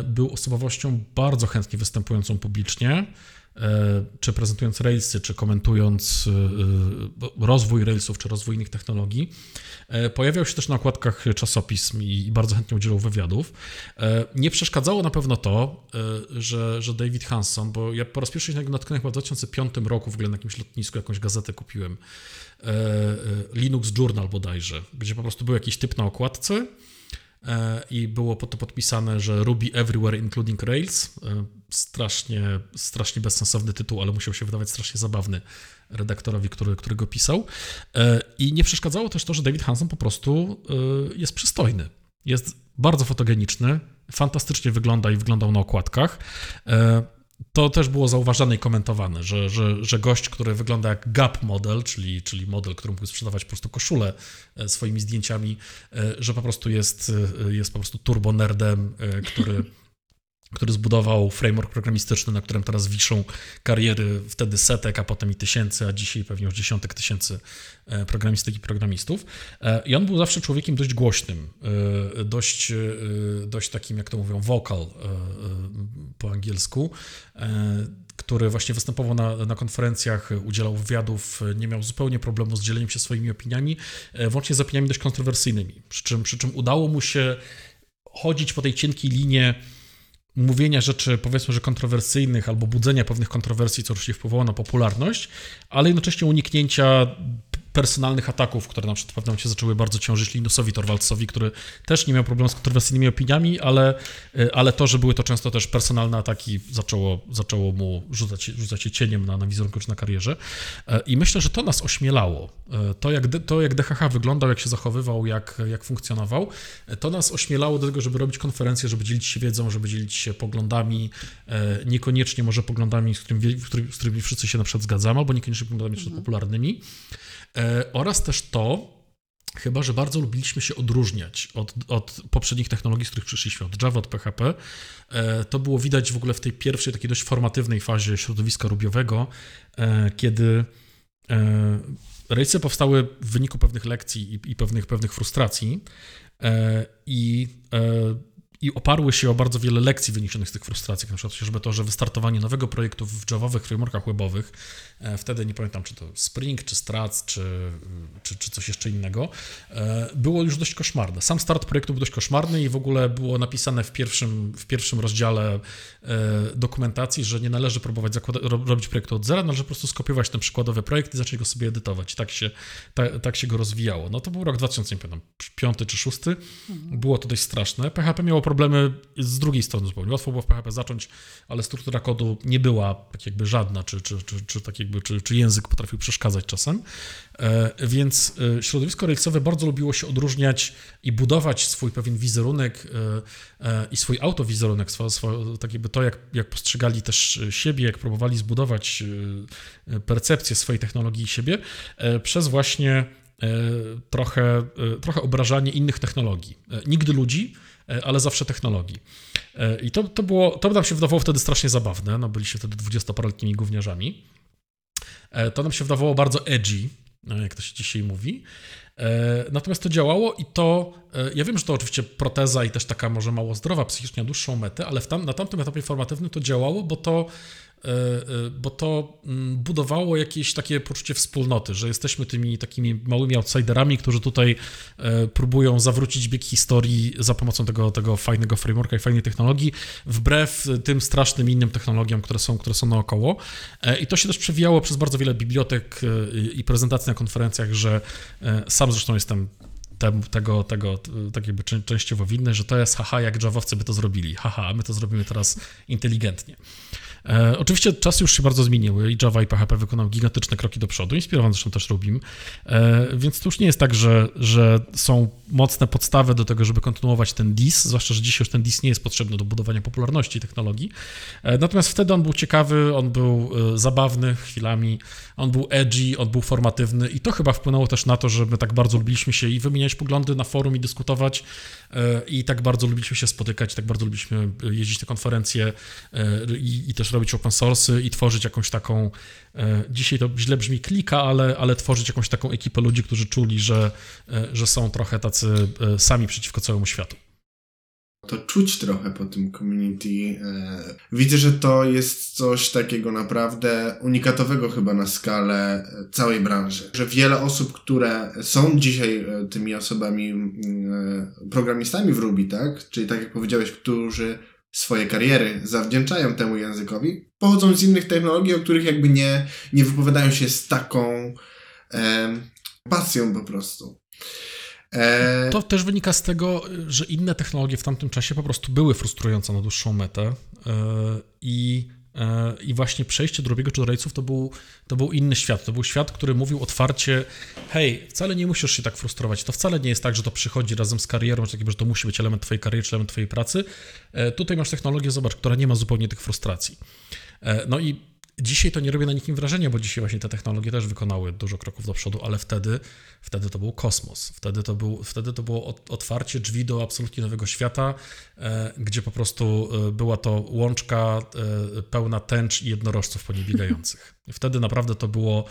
był osobowością bardzo chętnie występującą publicznie, czy prezentując Railsy, czy komentując rozwój Railsów, czy rozwój innych technologii. Pojawiał się też na okładkach czasopism i bardzo chętnie udzielał wywiadów. Nie przeszkadzało na pewno to, że, że David Hansson, bo ja po raz pierwszy się na niego natknąłem chyba w dwa tysiące piątym roku w ogóle na jakimś lotnisku, jakąś gazetę kupiłem, Linux Journal bodajże, gdzie po prostu był jakiś typ na okładce i było po to podpisane, że Ruby everywhere including Rails. Strasznie, strasznie bezsensowny tytuł, ale musiał się wydawać strasznie zabawny redaktorowi, który, który go pisał. I nie przeszkadzało też to, że David Hansson po prostu jest przystojny. Jest bardzo fotogeniczny, fantastycznie wygląda i wyglądał na okładkach. To też było zauważane i komentowane, że, że, że gość, który wygląda jak gap model, czyli, czyli model, który mógł sprzedawać po prostu koszulę swoimi zdjęciami, że po prostu jest, jest po prostu turbo nerdem, który, który zbudował framework programistyczny, na którym teraz wiszą kariery wtedy setek, a potem i tysięcy, a dzisiaj pewnie już dziesiątek tysięcy programistek i programistów. I on był zawsze człowiekiem dość głośnym, dość, dość takim, jak to mówią, vocal po angielsku, który właśnie występował na, na konferencjach, udzielał wywiadów, nie miał zupełnie problemu z dzieleniem się swoimi opiniami, włącznie z opiniami dość kontrowersyjnymi, przy czym, przy czym udało mu się chodzić po tej cienkiej linie mówienia rzeczy, powiedzmy, że kontrowersyjnych albo budzenia pewnych kontrowersji, co oczywiście wpływało na popularność, ale jednocześnie uniknięcia personalnych ataków, które na przykład w pewnym momencie zaczęły bardzo ciążyć Linusowi Torvaldsowi, który też nie miał problemu z kontrowersyjnymi opiniami, ale, ale to, że były to często też personalne ataki, zaczęło, zaczęło mu rzucać, rzucać się cieniem na, na wizerunku czy na karierze. I myślę, że to nas ośmielało. To jak, to, jak D H H wyglądał, jak się zachowywał, jak, jak funkcjonował, to nas ośmielało do tego, żeby robić konferencje, żeby dzielić się wiedzą, żeby dzielić się poglądami, niekoniecznie może poglądami, z którymi, z którymi wszyscy się na przykład zgadzamy, albo niekoniecznie poglądami mhm. popularnymi. Oraz też to, chyba że bardzo lubiliśmy się odróżniać od, od poprzednich technologii, z których przyszliśmy, od Java, od P H P. To było widać w ogóle w tej pierwszej, takiej dość formatywnej fazie środowiska rubiowego, kiedy Railsy powstały w wyniku pewnych lekcji i, i pewnych, pewnych frustracji i i oparły się o bardzo wiele lekcji wyniesionych z tych frustracji, na przykład chociażby to, że wystartowanie nowego projektu w javowych frameworkach webowych, wtedy nie pamiętam, czy to Spring, czy Strac, czy, czy, czy coś jeszcze innego, było już dość koszmarne. Sam start projektu był dość koszmarny i w ogóle było napisane w pierwszym, w pierwszym rozdziale dokumentacji, że nie należy próbować zakłada- robić projektu od zera, należy po prostu skopiować ten przykładowy projekt i zacząć go sobie edytować. Tak się, ta, tak się go rozwijało. No to był rok dwa tysiące piąty czy dwa tysiące szósty. Było to dość straszne. P H P miało problemy z drugiej strony zupełnie. Łatwo było w P H P zacząć, ale struktura kodu nie była tak jakby żadna, czy, czy, czy, czy, tak jakby, czy, czy język potrafił przeszkadzać czasem. Więc środowisko railsowe bardzo lubiło się odróżniać i budować swój pewien wizerunek i swój autowizerunek, swo, swo, tak jakby to, jak, jak postrzegali też siebie, jak próbowali zbudować percepcję swojej technologii i siebie przez właśnie trochę, trochę obrażanie innych technologii. Nigdy ludzi, ale zawsze technologii. I to, to było, to nam się wydawało wtedy strasznie zabawne, no byliśmy wtedy dwudziestoparoletnimi gówniarzami. To nam się wydawało bardzo edgy, jak to się dzisiaj mówi. Natomiast to działało i to, ja wiem, że to oczywiście proteza i też taka może mało zdrowa psychicznie na dłuższą metę, ale w tam, na tamtym etapie formatywnym to działało, bo to bo to budowało jakieś takie poczucie wspólnoty, że jesteśmy tymi takimi małymi outsiderami, którzy tutaj próbują zawrócić bieg historii za pomocą tego, tego fajnego frameworka i fajnej technologii, wbrew tym strasznym innym technologiom, które są, które są naokoło. I to się też przewijało przez bardzo wiele bibliotek i prezentacji na konferencjach, że sam zresztą jestem tego, tego tak jakby częściowo winny, że to jest haha, jak dżawowcy by to zrobili, haha, my to zrobimy teraz inteligentnie. E, oczywiście czasy już się bardzo zmieniły i Java i P H P wykonał gigantyczne kroki do przodu, inspirowany zresztą też Rubim, e, więc to już nie jest tak, że, że są mocne podstawy do tego, żeby kontynuować ten D I S, zwłaszcza, że dziś już ten D I S nie jest potrzebny do budowania popularności technologii, e, natomiast wtedy on był ciekawy, on był e, zabawny chwilami, on był edgy, on był formatywny i to chyba wpłynęło też na to, że my tak bardzo lubiliśmy się i wymieniać poglądy na forum i dyskutować e, i tak bardzo lubiliśmy się spotykać, tak bardzo lubiliśmy jeździć na konferencje e, i, i też robić open source'y i tworzyć jakąś taką, dzisiaj to źle brzmi klika, ale, ale tworzyć jakąś taką ekipę ludzi, którzy czuli, że, że są trochę tacy sami przeciwko całemu światu. To czuć trochę po tym community. Widzę, że to jest coś takiego naprawdę unikatowego chyba na skalę całej branży. Że wiele osób, które są dzisiaj tymi osobami programistami w Ruby, tak? Czyli tak jak powiedziałeś, którzy swoje kariery zawdzięczają temu językowi, pochodzą z innych technologii, o których jakby nie, nie wypowiadają się z taką e, pasją po prostu. E... To też wynika z tego, że inne technologie w tamtym czasie po prostu były frustrujące na dłuższą metę i e, I właśnie przejście do Rubiego czy do Railsów to był, to był inny świat. To był świat, który mówił otwarcie: hej, wcale nie musisz się tak frustrować. To wcale nie jest tak, że to przychodzi razem z karierą, czy takim, że to musi być element twojej kariery, czy element twojej pracy. E, tutaj masz technologię, zobacz, która nie ma zupełnie tych frustracji. E, no i dzisiaj to nie robi na nikim wrażenia, bo dzisiaj właśnie te technologie też wykonały dużo kroków do przodu, ale wtedy, wtedy to był kosmos. Wtedy to, był, wtedy to było otwarcie drzwi do absolutnie nowego świata, gdzie po prostu była to łączka pełna tęcz i jednorożców po niej biegających. Wtedy naprawdę to było,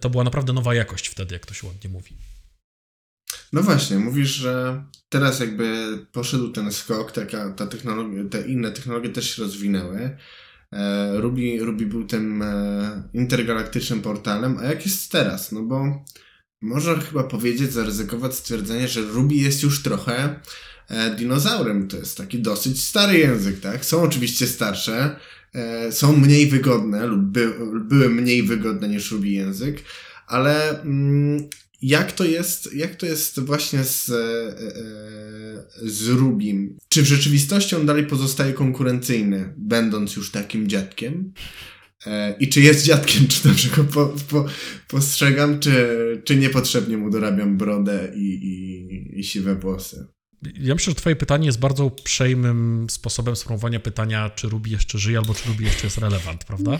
to była naprawdę nowa jakość wtedy, jak to się ładnie mówi. No właśnie, mówisz, że teraz jakby poszedł ten skok, taka, ta technologia, te inne technologie też się rozwinęły. Ruby, Ruby był tym intergalaktycznym portalem, a jak jest teraz? No bo można chyba powiedzieć, zaryzykować stwierdzenie, że Ruby jest już trochę dinozaurem. To jest taki dosyć stary język, tak? Są oczywiście starsze, są mniej wygodne lub by, były mniej wygodne niż Ruby język, ale mm, jak to jest, jak to jest właśnie z, z Rubim? Czy w rzeczywistości on dalej pozostaje konkurencyjny, będąc już takim dziadkiem? I czy jest dziadkiem, czy dobrze go po, po, postrzegam, czy, czy niepotrzebnie mu dorabiam brodę i, i, i siwe włosy? Ja myślę, że twoje pytanie jest bardzo uprzejmym sposobem sformułowania pytania, czy Ruby jeszcze żyje, albo czy Ruby jeszcze jest relevant, prawda?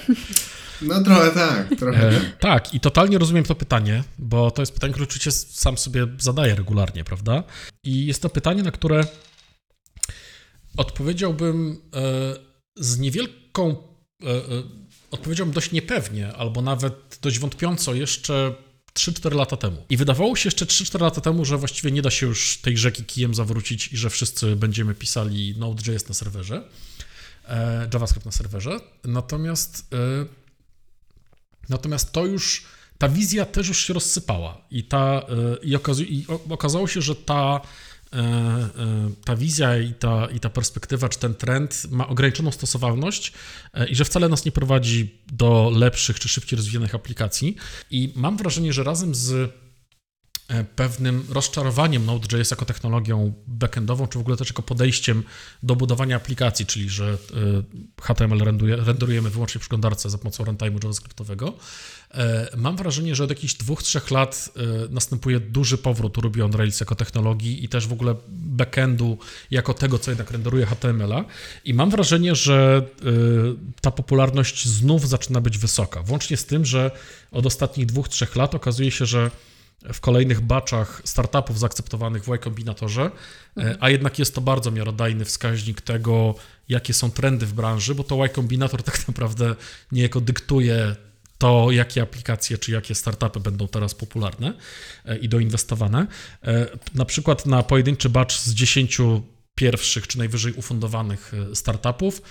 No trochę tak, trochę e, tak. Tak, i totalnie rozumiem to pytanie, bo to jest pytanie, które oczywiście sam sobie zadaję regularnie, prawda? I jest to pytanie, na które odpowiedziałbym e, z niewielką, e, e, odpowiedziałbym dość niepewnie, albo nawet dość wątpiąco jeszcze trzy cztery lata temu. I wydawało się jeszcze trzy cztery lata temu, że właściwie nie da się już tej rzeki kijem zawrócić i że wszyscy będziemy pisali Node.js na serwerze, e, JavaScript na serwerze. Natomiast, e, natomiast to już, ta wizja też już się rozsypała i, ta, e, i, okazu- i o, okazało się, że ta, e, e, ta wizja i ta, i ta perspektywa, czy ten trend ma ograniczoną stosowalność e, i że wcale nas nie prowadzi do lepszych czy szybciej rozwijanych aplikacji. I mam wrażenie, że razem z pewnym rozczarowaniem Node.js jako technologią backendową, czy w ogóle też jako podejściem do budowania aplikacji, czyli że H T M L renduje, renderujemy wyłącznie w przeglądarce za pomocą runtime'u javascriptowego, mam wrażenie, że od jakichś dwóch, trzech lat następuje duży powrót Ruby on Rails jako technologii i też w ogóle backendu jako tego, co jednak renderuje H T M L a i mam wrażenie, że ta popularność znów zaczyna być wysoka, włącznie z tym, że od ostatnich dwóch, trzech lat okazuje się, że w kolejnych batchach startupów zaakceptowanych w Y Kombinatorze, a jednak jest to bardzo miarodajny wskaźnik tego, jakie są trendy w branży, bo to Y Kombinator tak naprawdę niejako dyktuje to, jakie aplikacje czy jakie startupy będą teraz popularne i doinwestowane. Na przykład na pojedynczy batch z dziesięciu pierwszych czy najwyżej ufundowanych startupów,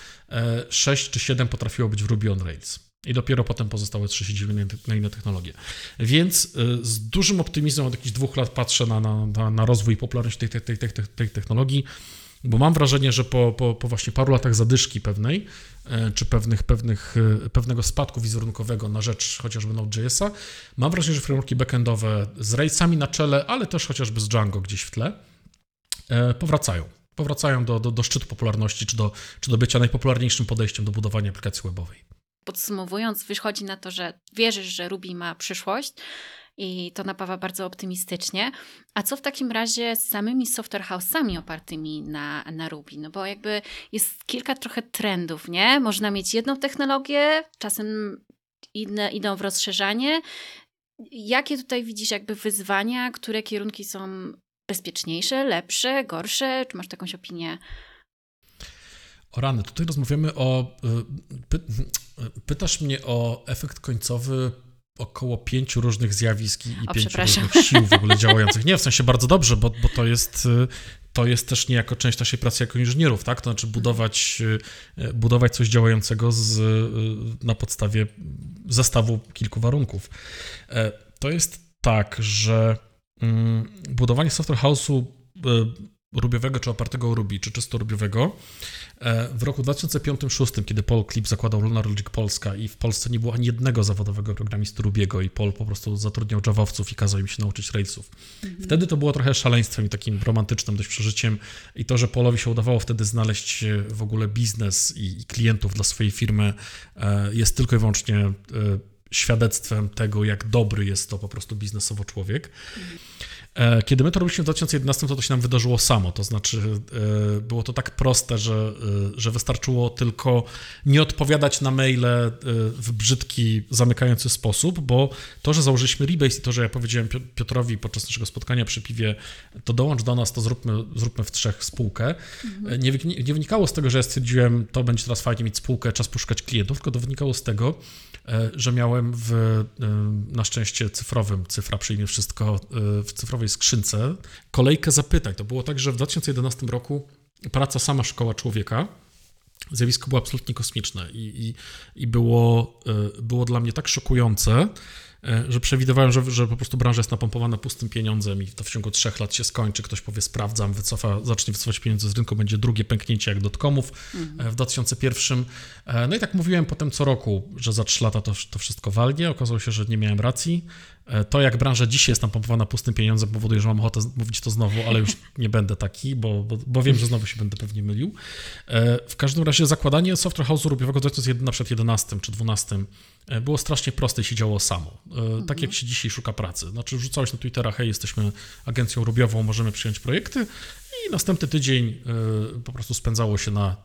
sześć czy siedem potrafiło być w Ruby on Rails. I dopiero potem pozostałe trzy się dzieliły na inne technologie. Więc z dużym optymizmem od jakichś dwóch lat patrzę na, na, na rozwój i popularność tej, tej, tej, tej, tej technologii, bo mam wrażenie, że po, po, po właśnie paru latach zadyszki pewnej, czy pewnych, pewnych, pewnego spadku wizerunkowego na rzecz chociażby Node.js'a, mam wrażenie, że frameworki backendowe z Railsami na czele, ale też chociażby z Django gdzieś w tle, powracają. Powracają do, do, do szczytu popularności, czy do, czy do bycia najpopularniejszym podejściem do budowania aplikacji webowej. Podsumowując, wychodzi na to, że wierzysz, że Ruby ma przyszłość i to napawa bardzo optymistycznie. A co w takim razie z samymi software house'ami opartymi na, na Ruby? No bo jakby jest kilka trochę trendów, nie? Można mieć jedną technologię, czasem inne idą w rozszerzanie. Jakie tutaj widzisz jakby wyzwania, które kierunki są bezpieczniejsze, lepsze, gorsze? Czy masz jakąś opinię? O rany, tutaj rozmawiamy o... Py, pytasz mnie o efekt końcowy około pięciu różnych zjawisk i o, pięciu różnych sił w ogóle działających. Nie, w sensie bardzo dobrze, bo, bo to jest... To jest też niejako część naszej pracy jako inżynierów, tak? To znaczy budować, budować coś działającego z, na podstawie zestawu kilku warunków. To jest tak, że budowanie software house'u rubiowego, czy opartego o Ruby, czy czysto rubiowego, w roku dwa tysiące piątym do dwa tysiące szóstego, kiedy Paul Klip zakładał Lunar Logic Polska i w Polsce nie było ani jednego zawodowego programisty Rubiego i Paul po prostu zatrudniał Javowców i kazał im się nauczyć Railsów. Mhm. Wtedy to było trochę szaleństwem i takim romantycznym dość przeżyciem i to, że Paulowi się udawało wtedy znaleźć w ogóle biznes i, i klientów dla swojej firmy, jest tylko i wyłącznie świadectwem tego, jak dobry jest to po prostu biznesowo człowiek. Mhm. Kiedy my to robiliśmy w dwa tysiące jedenastym, to to się nam wydarzyło samo, to znaczy było to tak proste, że, że wystarczyło tylko nie odpowiadać na maile w brzydki, zamykający sposób, bo to, że założyliśmy Rebased i to, że ja powiedziałem Piotrowi podczas naszego spotkania przy piwie, to dołącz do nas, to zróbmy, zróbmy w trzech spółkę, mhm. nie, nie, nie wynikało z tego, że ja stwierdziłem, to będzie teraz fajnie mieć spółkę, czas poszukać klientów, tylko to wynikało z tego, że miałem w, na szczęście cyfrowym, cyfra przyjmie wszystko, w cyfrowej skrzynce kolejkę zapytań. To było tak, że w dwa tysiące jedenastym roku praca sama szkoła człowieka, zjawisko było absolutnie kosmiczne i, i, i było, było dla mnie tak szokujące, że przewidywałem, że, że po prostu branża jest napompowana pustym pieniądzem i to w ciągu trzech lat się skończy. Ktoś powie, sprawdzam, wycofa, zacznie wycofać pieniądze z rynku, będzie drugie pęknięcie jak dotcomów mhm. w dwa tysiące pierwszym. No i tak mówiłem potem co roku, że za trzy lata to, to wszystko walnie. Okazało się, że nie miałem racji. To, jak branża dzisiaj jest napompowana pustym pieniądzem, powoduje, że mam ochotę mówić to znowu, ale już nie będę taki, bo, bo, bo wiem, że znowu się będę pewnie mylił. W każdym razie zakładanie software house'u rubiowego dwa tysiące jedenastym przed jedenastym czy dwunastym było strasznie proste i się działo samo. Mhm. Tak jak się dzisiaj szuka pracy. Znaczy wrzucałeś na Twittera, hej, jesteśmy agencją rubiową, możemy przyjąć projekty i następny tydzień po prostu spędzało się na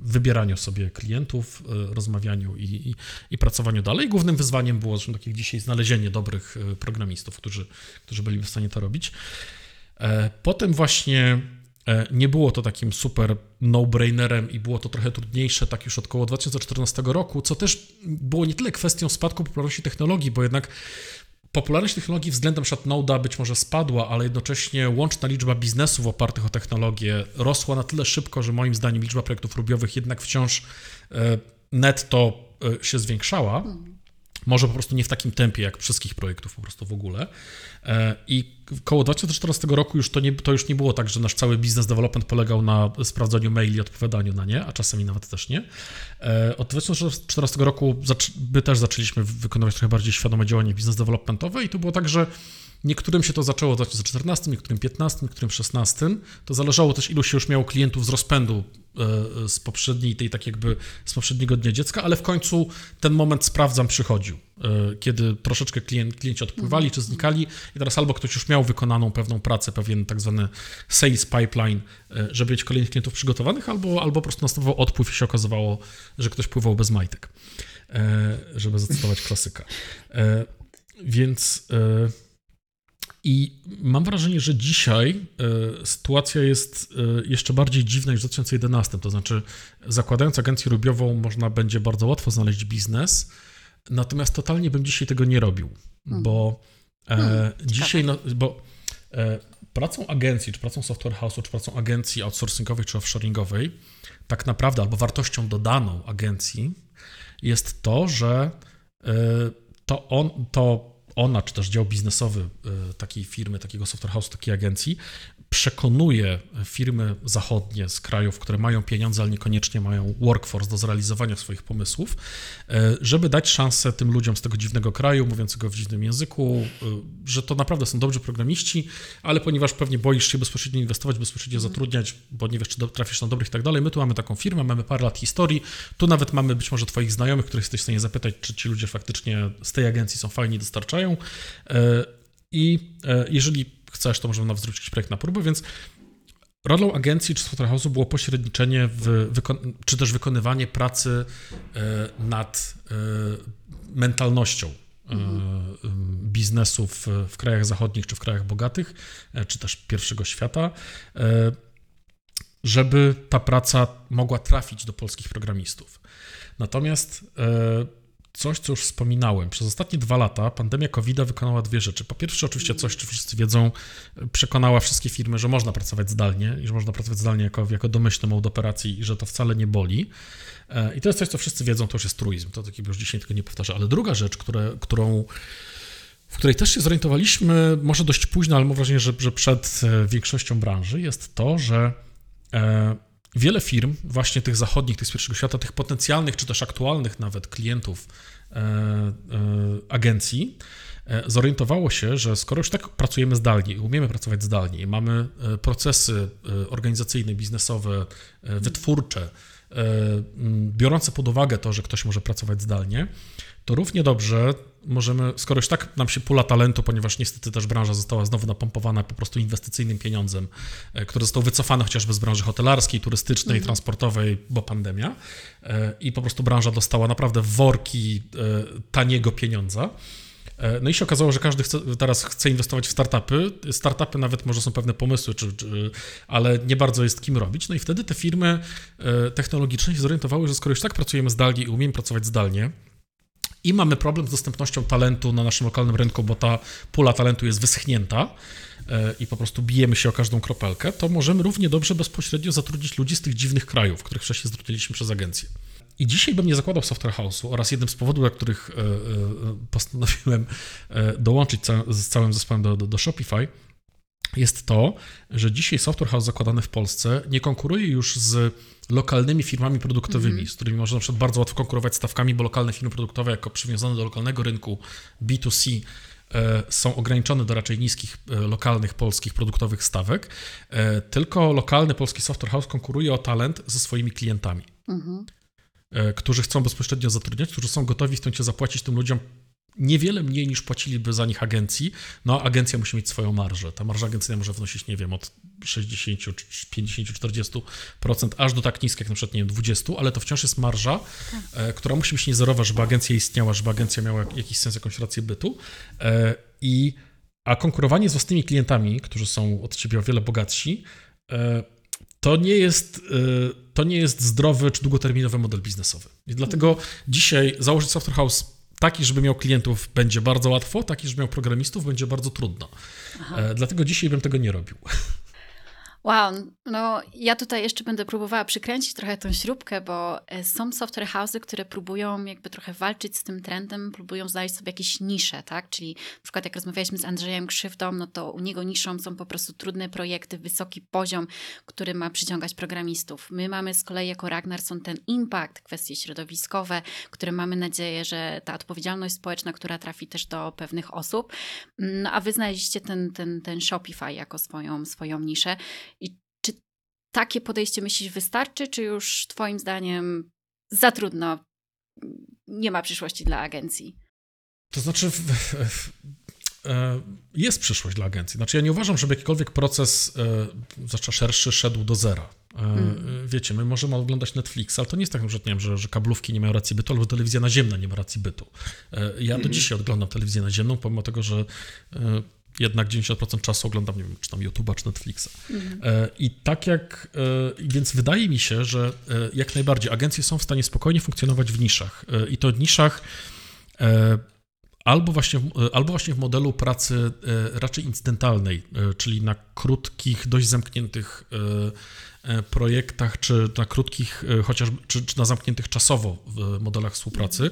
wybieraniu sobie klientów, rozmawianiu i, i, i pracowaniu dalej. Głównym wyzwaniem było zresztą takich dzisiaj znalezienie dobrych programistów, którzy, którzy byli w stanie to robić. Potem właśnie nie było to takim super no-brainerem i było to trochę trudniejsze tak już od około dwa tysiące czternastego roku, co też było nie tyle kwestią spadku popularności technologii, bo jednak popularność technologii względem Node'a być może spadła, ale jednocześnie łączna liczba biznesów opartych o technologię rosła na tyle szybko, że moim zdaniem liczba projektów rubiowych jednak wciąż netto się zwiększała. Może po prostu nie w takim tempie jak wszystkich projektów po prostu w ogóle. I koło dwa tysiące czternastego roku już to, nie, to już nie było tak, że nasz cały biznes development polegał na sprawdzaniu maili i odpowiadaniu na nie, a czasami nawet też nie. Od dwa tysiące czternastego roku my też zaczęliśmy wykonywać trochę bardziej świadome działanie biznes developmentowe i to było tak, że niektórym się to zaczęło w dwa tysiące czternastym, niektórym piętnastym, niektórym szesnastym. To zależało też, ilu się już miało klientów z rozpędu z poprzedniej, tej tak jakby z poprzedniego dnia dziecka, ale w końcu ten moment sprawdzam przychodził, kiedy troszeczkę klient, klienci odpływali czy znikali i teraz albo ktoś już miał wykonaną pewną pracę, pewien tak zwany sales pipeline, żeby mieć kolejnych klientów przygotowanych, albo, albo po prostu następował odpływ i się okazywało, że ktoś pływał bez majtek, żeby zacytować klasyka. Więc... I mam wrażenie, że dzisiaj y, sytuacja jest y, jeszcze bardziej dziwna niż w dwa tysiące jedenastym. To znaczy, zakładając agencję rubiową, można będzie bardzo łatwo znaleźć biznes. Natomiast totalnie bym dzisiaj tego nie robił, bo hmm. E, hmm. dzisiaj, no, bo e, pracą agencji, czy pracą software house'u, czy pracą agencji outsourcingowej, czy offshoringowej, tak naprawdę, albo wartością dodaną agencji, jest to, że to, on, to ona, czy też dział biznesowy takiej firmy, takiego software house'u, takiej agencji, przekonuje firmy zachodnie z krajów, które mają pieniądze, ale niekoniecznie mają workforce do zrealizowania swoich pomysłów, żeby dać szansę tym ludziom z tego dziwnego kraju, mówiącego w dziwnym języku, że to naprawdę są dobrzy programiści, ale ponieważ pewnie boisz się bezpośrednio inwestować, bezpośrednio zatrudniać, bo nie wiesz, czy trafisz na dobrych i tak dalej, my tu mamy taką firmę, mamy parę lat historii, tu nawet mamy być może twoich znajomych, których jesteś w stanie zapytać, czy ci ludzie faktycznie z tej agencji są fajni, dostarczają. I jeżeli chcesz, to możemy nawet zrobić jakiś projekt na próbę, więc rolą agencji czy software house'u było pośredniczenie, w wykon- czy też wykonywanie pracy y, nad y, mentalnością y, biznesu w, w krajach zachodnich, czy w krajach bogatych, y, czy też pierwszego świata, y, żeby ta praca mogła trafić do polskich programistów. Natomiast y, coś, co już wspominałem. Przez ostatnie dwa lata pandemia kowida wykonała dwie rzeczy. Po pierwsze, oczywiście coś, co wszyscy wiedzą, przekonała wszystkie firmy, że można pracować zdalnie i że można pracować zdalnie jako, jako domyślny mode operacji i że to wcale nie boli. I to jest coś, co wszyscy wiedzą, to już jest truizm. To tak już dzisiaj tego nie powtarzam. Ale druga rzecz, które, którą, w której też się zorientowaliśmy, może dość późno, ale mam wrażenie, że, że przed większością branży, jest to, że e, wiele firm, właśnie tych zachodnich, tych z pierwszego świata, tych potencjalnych, czy też aktualnych nawet klientów e, e, agencji, e, zorientowało się, że skoro już tak pracujemy zdalnie, umiemy pracować zdalnie, mamy e, procesy e, organizacyjne, biznesowe, e, wytwórcze, e, biorące pod uwagę to, że ktoś może pracować zdalnie, to równie dobrze możemy, skoro już tak nam się pula talentu, ponieważ niestety też branża została znowu napompowana po prostu inwestycyjnym pieniądzem, który został wycofany chociażby z branży hotelarskiej, turystycznej, mm. transportowej, bo pandemia i po prostu branża dostała naprawdę worki taniego pieniądza. No i się okazało, że każdy chce, teraz chce inwestować w startupy. Startupy nawet może są pewne pomysły, czy, czy, ale nie bardzo jest kim robić. No i wtedy te firmy technologiczne się zorientowały, że skoro już tak pracujemy zdalnie i umiemy pracować zdalnie, i mamy problem z dostępnością talentu na naszym lokalnym rynku, bo ta pula talentu jest wyschnięta i po prostu bijemy się o każdą kropelkę, to możemy równie dobrze bezpośrednio zatrudnić ludzi z tych dziwnych krajów, których wcześniej zatrudniliśmy przez agencję. I dzisiaj bym nie zakładał software house'u oraz jednym z powodów, dla których postanowiłem dołączyć z całym zespołem do, do, do Shopify, jest to, że dzisiaj software house zakładany w Polsce nie konkuruje już z lokalnymi firmami produktowymi, mm-hmm. z którymi można na przykład bardzo łatwo konkurować stawkami, bo lokalne firmy produktowe jako przywiązane do lokalnego rynku B dwa C e, są ograniczone do raczej niskich, e, lokalnych, polskich, produktowych stawek, e, tylko lokalny polski software house konkuruje o talent ze swoimi klientami, mm-hmm. e, którzy chcą bezpośrednio zatrudniać, którzy są gotowi w tym momencie zapłacić tym ludziom niewiele mniej niż płaciliby za nich agencji, no a agencja musi mieć swoją marżę. Ta marża agencyjna może wynosić, nie wiem, od sześćdziesiąt, pięćdziesiąt, czterdzieści procent aż do tak niskich jak na przykład, nie wiem, dwadzieścia procent, ale to wciąż jest marża, e, która musi być niezerowa, żeby agencja istniała, żeby agencja miała jakiś sens, jakąś rację bytu. E, i, a konkurowanie z własnymi klientami, którzy są od ciebie o wiele bogatsi, e, To nie jest, to nie jest zdrowy czy długoterminowy model biznesowy. I dlatego dzisiaj założyć software house taki, żeby miał klientów, będzie bardzo łatwo, taki, żeby miał programistów, będzie bardzo trudno. E, dlatego dzisiaj bym tego nie robił. Wow, no ja tutaj jeszcze będę próbowała przykręcić trochę tą śrubkę, bo są software house'y, które próbują jakby trochę walczyć z tym trendem, próbują znaleźć sobie jakieś nisze, tak? Czyli na przykład jak rozmawialiśmy z Andrzejem Krzywdą, no to u niego niszą są po prostu trudne projekty, wysoki poziom, który ma przyciągać programistów. My mamy z kolei jako Ragnarson ten impact, kwestie środowiskowe, które mamy nadzieję, że ta odpowiedzialność społeczna, która trafi też do pewnych osób, no a wy znaleźliście ten, ten, ten Shopify jako swoją, swoją niszę. I czy takie podejście myślisz wystarczy, czy już twoim zdaniem za trudno, nie ma przyszłości dla agencji? To znaczy w, w, jest przyszłość dla agencji. Znaczy ja nie uważam, żeby jakikolwiek proces zwłaszcza szerszy szedł do zera. Mm. Wiecie, my możemy oglądać Netflix, ale to nie jest tak, że, nie wiem, że, że kablówki nie mają racji bytu, albo telewizja naziemna nie ma racji bytu. Ja do mm. dzisiaj oglądam telewizję naziemną, pomimo tego, że jednak dziewięćdziesiąt procent czasu oglądam, nie wiem, czy tam YouTube'a, czy Netflixa. Mhm. I tak jak, więc wydaje mi się, że jak najbardziej agencje są w stanie spokojnie funkcjonować w niszach. I to w niszach albo właśnie, albo właśnie w modelu pracy raczej incydentalnej, czyli na krótkich, dość zamkniętych projektach, czy na krótkich, chociaż, czy, czy na zamkniętych czasowo w modelach współpracy,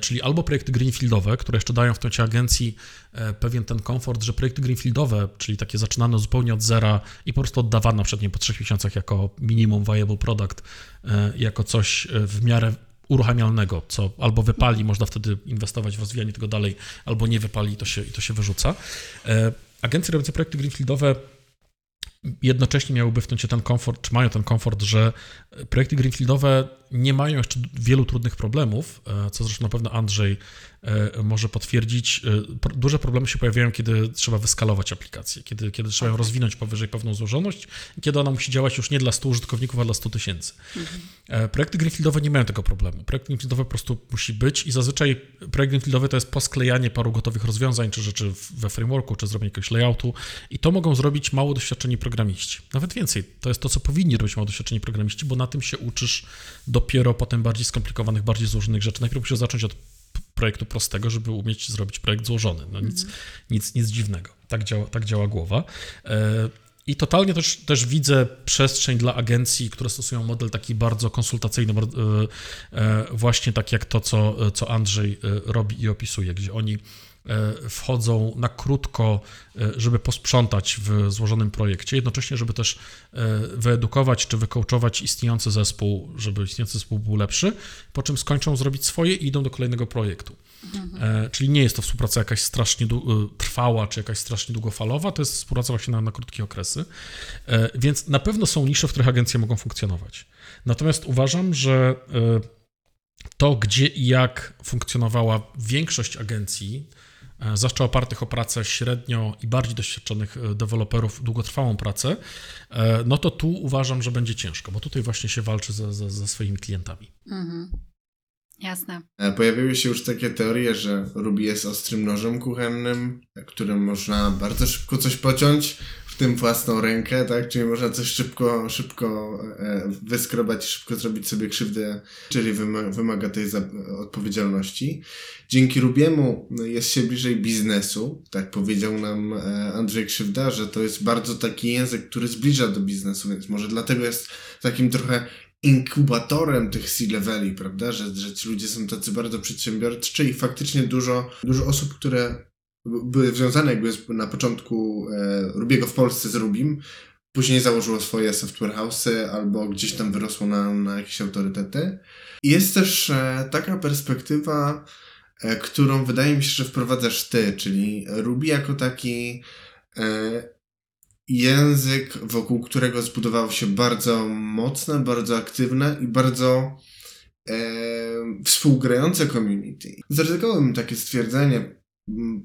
czyli albo projekty greenfieldowe, które jeszcze dają w trakcie agencji pewien ten komfort, że projekty greenfieldowe, czyli takie zaczynane zupełnie od zera i po prostu oddawane przed nim po trzech miesiącach jako minimum viable product, jako coś w miarę uruchamialnego, co albo wypali, można wtedy inwestować w rozwijanie tego dalej, albo nie wypali i to się, i to się wyrzuca. Agencje robiące projekty greenfieldowe jednocześnie miałyby w tym ten komfort, czy mają ten komfort, że projekty greenfieldowe nie mają jeszcze wielu trudnych problemów, co zresztą na pewno Andrzej może potwierdzić. Duże problemy się pojawiają, kiedy trzeba wyskalować aplikację, kiedy, kiedy trzeba ją rozwinąć powyżej pewną złożoność i kiedy ona musi działać już nie dla stu użytkowników, a dla stu tysięcy. Mhm. Projekty greenfieldowe nie mają tego problemu. Projekt greenfieldowy po prostu musi być i zazwyczaj projekt greenfieldowy to jest posklejanie paru gotowych rozwiązań, czy rzeczy we frameworku, czy zrobienie jakiegoś layoutu i to mogą zrobić mało doświadczeni programiści. Nawet więcej, to jest to, co powinni robić mało doświadczeni programiści, bo na tym się uczysz dopiero potem bardziej skomplikowanych, bardziej złożonych rzeczy. Najpierw musisz zacząć od projektu prostego, żeby umieć zrobić projekt złożony. No nic, mm. nic, nic dziwnego. Tak działa, tak działa głowa. I totalnie też, też widzę przestrzeń dla agencji, które stosują model taki bardzo konsultacyjny, właśnie tak jak to, co, co Andrzej robi i opisuje, gdzie oni wchodzą na krótko, żeby posprzątać w złożonym projekcie, jednocześnie, żeby też wyedukować czy wykołczować istniejący zespół, żeby istniejący zespół był lepszy, po czym skończą zrobić swoje i idą do kolejnego projektu. Mhm. Czyli nie jest to współpraca jakaś strasznie trwała, czy jakaś strasznie długofalowa, to jest współpraca właśnie na, na krótkie okresy, więc na pewno są nisze, w których agencje mogą funkcjonować. Natomiast uważam, że to, gdzie i jak funkcjonowała większość agencji, zwłaszcza opartych o pracę średnio i bardziej doświadczonych deweloperów, długotrwałą pracę, no to tu uważam, że będzie ciężko, bo tutaj właśnie się walczy ze, ze, ze swoimi klientami. Mhm. Jasne. Pojawiły się już takie teorie, że Ruby jest ostrym nożem kuchennym, którym można bardzo szybko coś pociąć, w tym własną rękę, tak? Czyli można coś szybko, szybko wyskrobać, szybko zrobić sobie krzywdę, czyli wymaga tej odpowiedzialności. Dzięki Rubiemu jest się bliżej biznesu, tak powiedział nam Andrzej Krzywda, że to jest bardzo taki język, który zbliża do biznesu, więc może dlatego jest takim trochę inkubatorem tych C-leveli, prawda, że, że ci ludzie są tacy bardzo przedsiębiorczy i faktycznie dużo, dużo osób, które były związane jakby na początku e, Rubiego w Polsce z Rubim, później założyło swoje software house'y albo gdzieś tam wyrosło na, na jakieś autorytety. I jest też e, taka perspektywa, e, którą wydaje mi się, że wprowadzasz ty, czyli Ruby jako taki e, język, wokół którego zbudowało się bardzo mocne, bardzo aktywne i bardzo e, współgrające community. Zaryzykowałbym takie stwierdzenie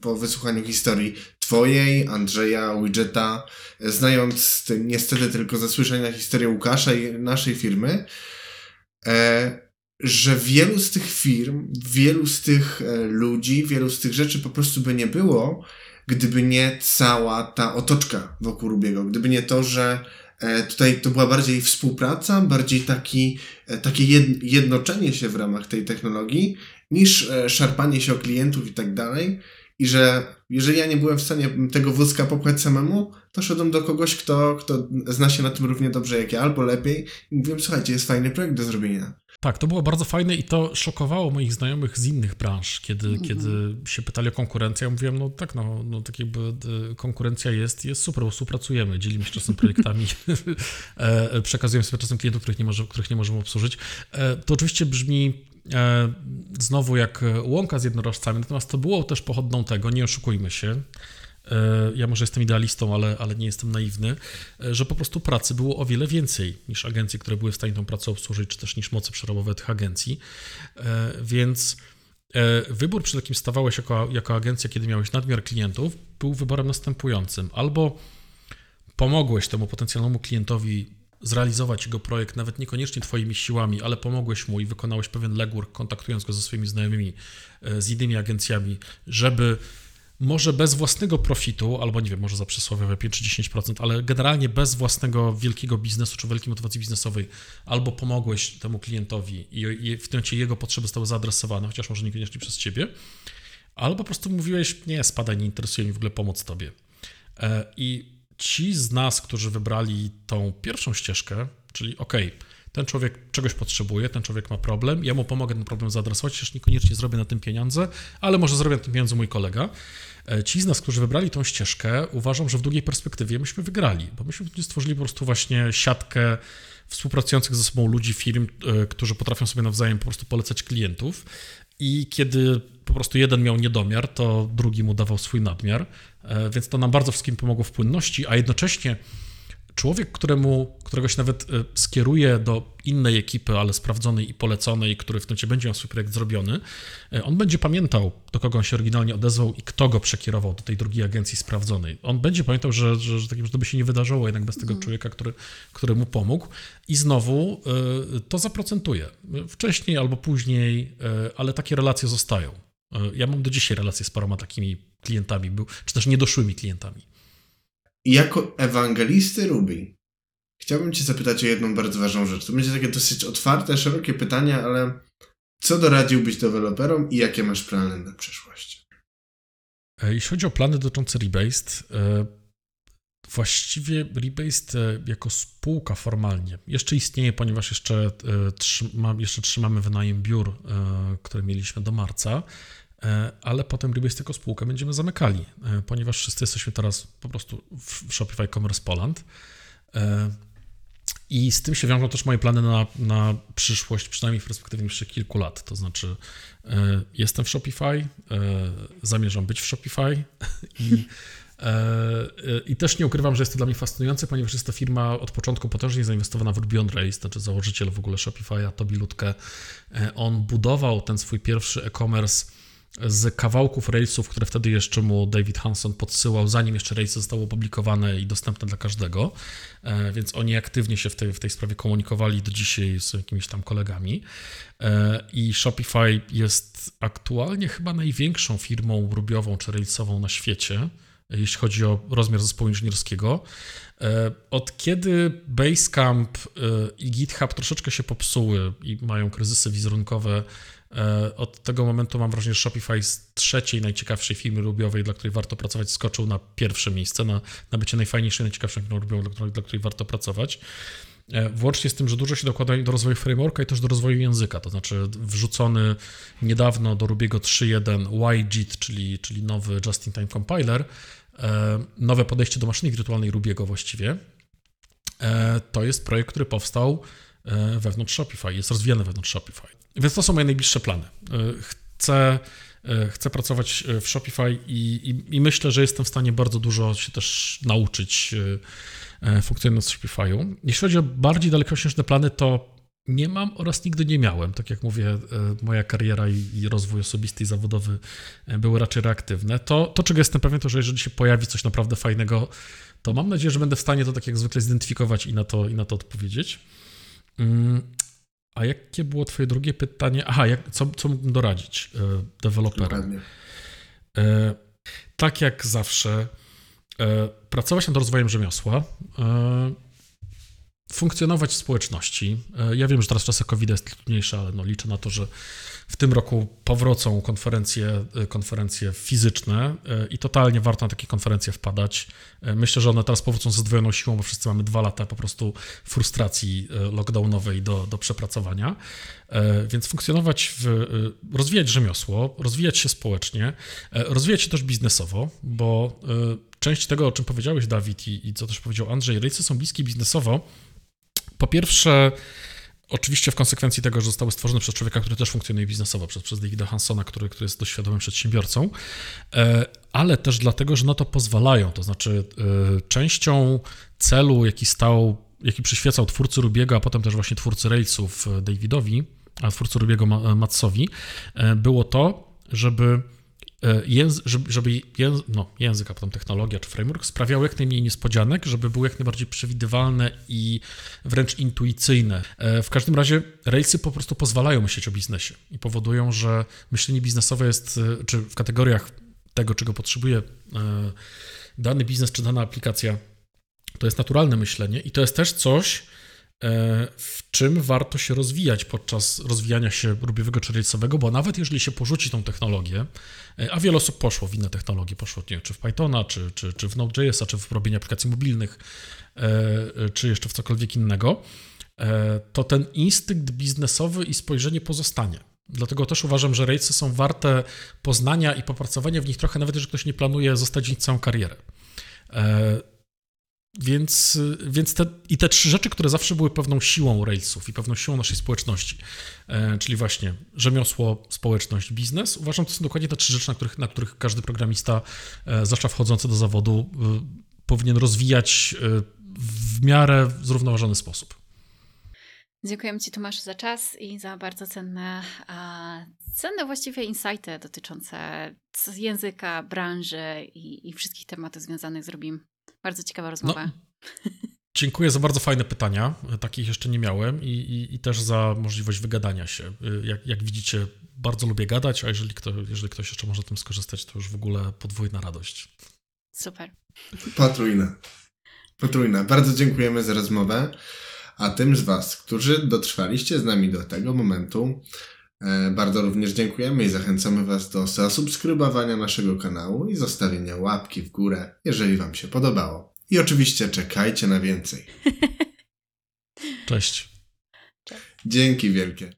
po wysłuchaniu historii twojej, Andrzeja, Widgeta, znając niestety tylko ze słyszenia historię Łukasza i naszej firmy, e, że wielu z tych firm, wielu z tych ludzi, wielu z tych rzeczy po prostu by nie było, gdyby nie cała ta otoczka wokół Rubiego, gdyby nie to, że tutaj to była bardziej współpraca, bardziej taki, takie jednoczenie się w ramach tej technologii, niż szarpanie się o klientów i tak dalej. I że jeżeli ja nie byłem w stanie tego wózka popchać samemu, to szedłem do kogoś, kto, kto zna się na tym równie dobrze jak ja, albo lepiej. I mówiłem, słuchajcie, jest fajny projekt do zrobienia. Tak, to było bardzo fajne i to szokowało moich znajomych z innych branż, kiedy, mhm. kiedy się pytali o konkurencję. Ja mówiłem, no tak, no, no tak jakby konkurencja jest, jest super, współpracujemy, dzielimy się czasem projektami, przekazujemy sobie czasem klientów, których nie, może, których nie możemy obsłużyć. To oczywiście brzmi znowu jak łąka z jednorożcami, natomiast to było też pochodną tego, nie oszukujmy się, ja może jestem idealistą, ale, ale nie jestem naiwny, że po prostu pracy było o wiele więcej niż agencje, które były w stanie tą pracę obsłużyć, czy też niż moce przerobowe tych agencji, więc wybór, przed jakim stawałeś jako, jako agencja, kiedy miałeś nadmiar klientów, był wyborem następującym. Albo pomogłeś temu potencjalnemu klientowi zrealizować jego projekt, nawet niekoniecznie twoimi siłami, ale pomogłeś mu i wykonałeś pewien legwork, kontaktując go ze swoimi znajomymi, z innymi agencjami, żeby może bez własnego profitu, albo nie wiem, może za przysłowiowe pięć czy dziesięć procent, ale generalnie bez własnego wielkiego biznesu czy wielkiej motywacji biznesowej, albo pomogłeś temu klientowi i w tym jego potrzeby zostały zaadresowane, chociaż może niekoniecznie przez ciebie, albo po prostu mówiłeś, nie, spadaj, nie interesuje mi w ogóle pomoc tobie. I ci z nas, którzy wybrali tą pierwszą ścieżkę, czyli ok, ten człowiek czegoś potrzebuje, ten człowiek ma problem, ja mu pomogę ten problem zaadresować, chociaż niekoniecznie zrobię na tym pieniądze, ale może zrobię na tym pieniądze mój kolega. Ci z nas, którzy wybrali tą ścieżkę, uważam, że w długiej perspektywie myśmy wygrali, bo myśmy stworzyli po prostu właśnie siatkę współpracujących ze sobą ludzi, firm, którzy potrafią sobie nawzajem po prostu polecać klientów. I kiedy po prostu jeden miał niedomiar, to drugi mu dawał swój nadmiar, więc to nam bardzo wszystkim pomogło w płynności, a jednocześnie człowiek, któremu, którego się nawet skieruje do innej ekipy, ale sprawdzonej i poleconej, który w końcu będzie miał swój projekt zrobiony, on będzie pamiętał, do kogo on się oryginalnie odezwał i kto go przekierował do tej drugiej agencji sprawdzonej. On będzie pamiętał, że, że, że to by się nie wydarzyło jednak bez tego mhm. człowieka, który, który mu pomógł. I znowu to zaprocentuje. Wcześniej albo później, ale takie relacje zostają. Ja mam do dzisiaj relacje z paroma takimi klientami, czy też niedoszłymi klientami. Jako ewangelisty Ruby chciałbym Cię zapytać o jedną bardzo ważną rzecz. To będzie takie dosyć otwarte, szerokie pytanie, ale co doradziłbyś deweloperom i jakie masz plany na przyszłość? Jeśli chodzi o plany dotyczące Rebased, właściwie Rebased jako spółka formalnie jeszcze istnieje, ponieważ jeszcze, trzyma, jeszcze trzymamy wynajem biur, które mieliśmy do marca, ale potem Rebased jako spółkę będziemy zamykali, ponieważ wszyscy jesteśmy teraz po prostu w Shopify Commerce Poland i z tym się wiążą też moje plany na, na przyszłość, przynajmniej w perspektywie jeszcze kilku lat, to znaczy jestem w Shopify, zamierzam być w Shopify i, i też nie ukrywam, że jest to dla mnie fascynujące, ponieważ jest to firma od początku potężnie zainwestowana w Ruby on Rails, znaczy założyciel w ogóle Shopify'a, Tobi Ludke, on budował ten swój pierwszy e-commerce z kawałków Railsów, które wtedy jeszcze mu David Hansson podsyłał, zanim jeszcze Railsy zostały opublikowane i dostępne dla każdego, więc oni aktywnie się w tej, w tej sprawie komunikowali do dzisiaj z jakimiś tam kolegami i Shopify jest aktualnie chyba największą firmą rubiową czy railsową na świecie, jeśli chodzi o rozmiar zespołu inżynierskiego. Od kiedy Basecamp i GitHub troszeczkę się popsuły i mają kryzysy wizerunkowe, od tego momentu mam wrażenie, że Shopify z trzeciej najciekawszej firmy rubiowej, dla której warto pracować, skoczył na pierwsze miejsce, na, na bycie najfajniejszej, najciekawszą firmą rubiową, dla której, dla której warto pracować. Włącznie z tym, że dużo się dokłada do rozwoju frameworka i też do rozwoju języka, to znaczy wrzucony niedawno do Rubiego trzy jeden Widget, czyli, czyli nowy just-in-time compiler, nowe podejście do maszyny wirtualnej Rubiego właściwie. To jest projekt, który powstał wewnątrz Shopify, jest rozwijany wewnątrz Shopify. Więc to są moje najbliższe plany. Chcę, chcę pracować w Shopify i, i, i myślę, że jestem w stanie bardzo dużo się też nauczyć funkcjonując w Shopify'u. Jeśli chodzi o bardziej dalekosiężne plany, to nie mam oraz nigdy nie miałem. Tak jak mówię, moja kariera i, i rozwój osobisty i zawodowy były raczej reaktywne. To, to, czego jestem pewien, to że jeżeli się pojawi coś naprawdę fajnego, to mam nadzieję, że będę w stanie to tak jak zwykle zidentyfikować i na to, i na to odpowiedzieć. A jakie było twoje drugie pytanie? Aha, jak, co, co mógłbym doradzić deweloperom? Tak jak zawsze, pracować nad rozwojem rzemiosła, funkcjonować w społeczności. Ja wiem, że teraz w czasach COVID jest trudniejsze, ale no liczę na to, że w tym roku powrócą konferencje, konferencje fizyczne i totalnie warto na takie konferencje wpadać. Myślę, że one teraz powrócą ze zdwojoną siłą, bo wszyscy mamy dwa lata po prostu frustracji lockdownowej do, do przepracowania. Więc funkcjonować, w, rozwijać rzemiosło, rozwijać się społecznie, rozwijać się też biznesowo, bo część tego, o czym powiedziałeś, Dawid, i, i co też powiedział Andrzej, Railsy są bliskie biznesowo. Po pierwsze, oczywiście w konsekwencji tego, że zostały stworzone przez człowieka, który też funkcjonuje biznesowo, przez, przez Davida Hanssona, który, który jest dość świadomym przedsiębiorcą, ale też dlatego, że na to pozwalają. To znaczy częścią celu, jaki stał, jaki przyświecał twórcy Rubiego, a potem też właśnie twórcy Railsów Davidowi, a twórcy Rubiego Matsowi, było to, żeby Języ, żeby języ, no, język, a potem technologia czy framework sprawiał jak najmniej niespodzianek, żeby były jak najbardziej przewidywalne i wręcz intuicyjne. W każdym razie Railsy po prostu pozwalają myśleć o biznesie i powodują, że myślenie biznesowe jest, czy w kategoriach tego, czego potrzebuje dany biznes czy dana aplikacja, to jest naturalne myślenie i to jest też coś, w czym warto się rozwijać podczas rozwijania się rubiowego czy railsowego, bo nawet jeżeli się porzuci tą technologię, a wiele osób poszło w inne technologie, poszło nie, czy w Pythona, czy, czy, czy w Node.jsa, czy w robienie aplikacji mobilnych, czy jeszcze w cokolwiek innego, to ten instynkt biznesowy i spojrzenie pozostanie. Dlatego też uważam, że railsy są warte poznania i popracowania w nich trochę, nawet jeżeli ktoś nie planuje zostać w nich całą karierę. Więc, więc te, i te trzy rzeczy, które zawsze były pewną siłą railsów i pewną siłą naszej społeczności, czyli właśnie rzemiosło, społeczność, biznes, uważam, to są dokładnie te trzy rzeczy, na których, na których każdy programista, zwłaszcza wchodzący do zawodu, powinien rozwijać w miarę zrównoważony sposób. Dziękujemy Ci, Tomaszu, za czas i za bardzo cenne, cenne właściwie insighty dotyczące języka, branży i, i wszystkich tematów związanych z Rubim. Bardzo ciekawa rozmowa. No, dziękuję za bardzo fajne pytania. Takich jeszcze nie miałem i, i, i też za możliwość wygadania się. Jak, jak widzicie, bardzo lubię gadać, a jeżeli, kto, jeżeli ktoś jeszcze może na tym skorzystać, to już w ogóle podwójna radość. Super. Potrójna. Potrójna. Bardzo dziękujemy za rozmowę. A tym z Was, którzy dotrwaliście z nami do tego momentu, bardzo również dziękujemy i zachęcamy Was do zasubskrybowania naszego kanału i zostawienia łapki w górę, jeżeli Wam się podobało. I oczywiście czekajcie na więcej. Cześć. Cześć. Dzięki wielkie.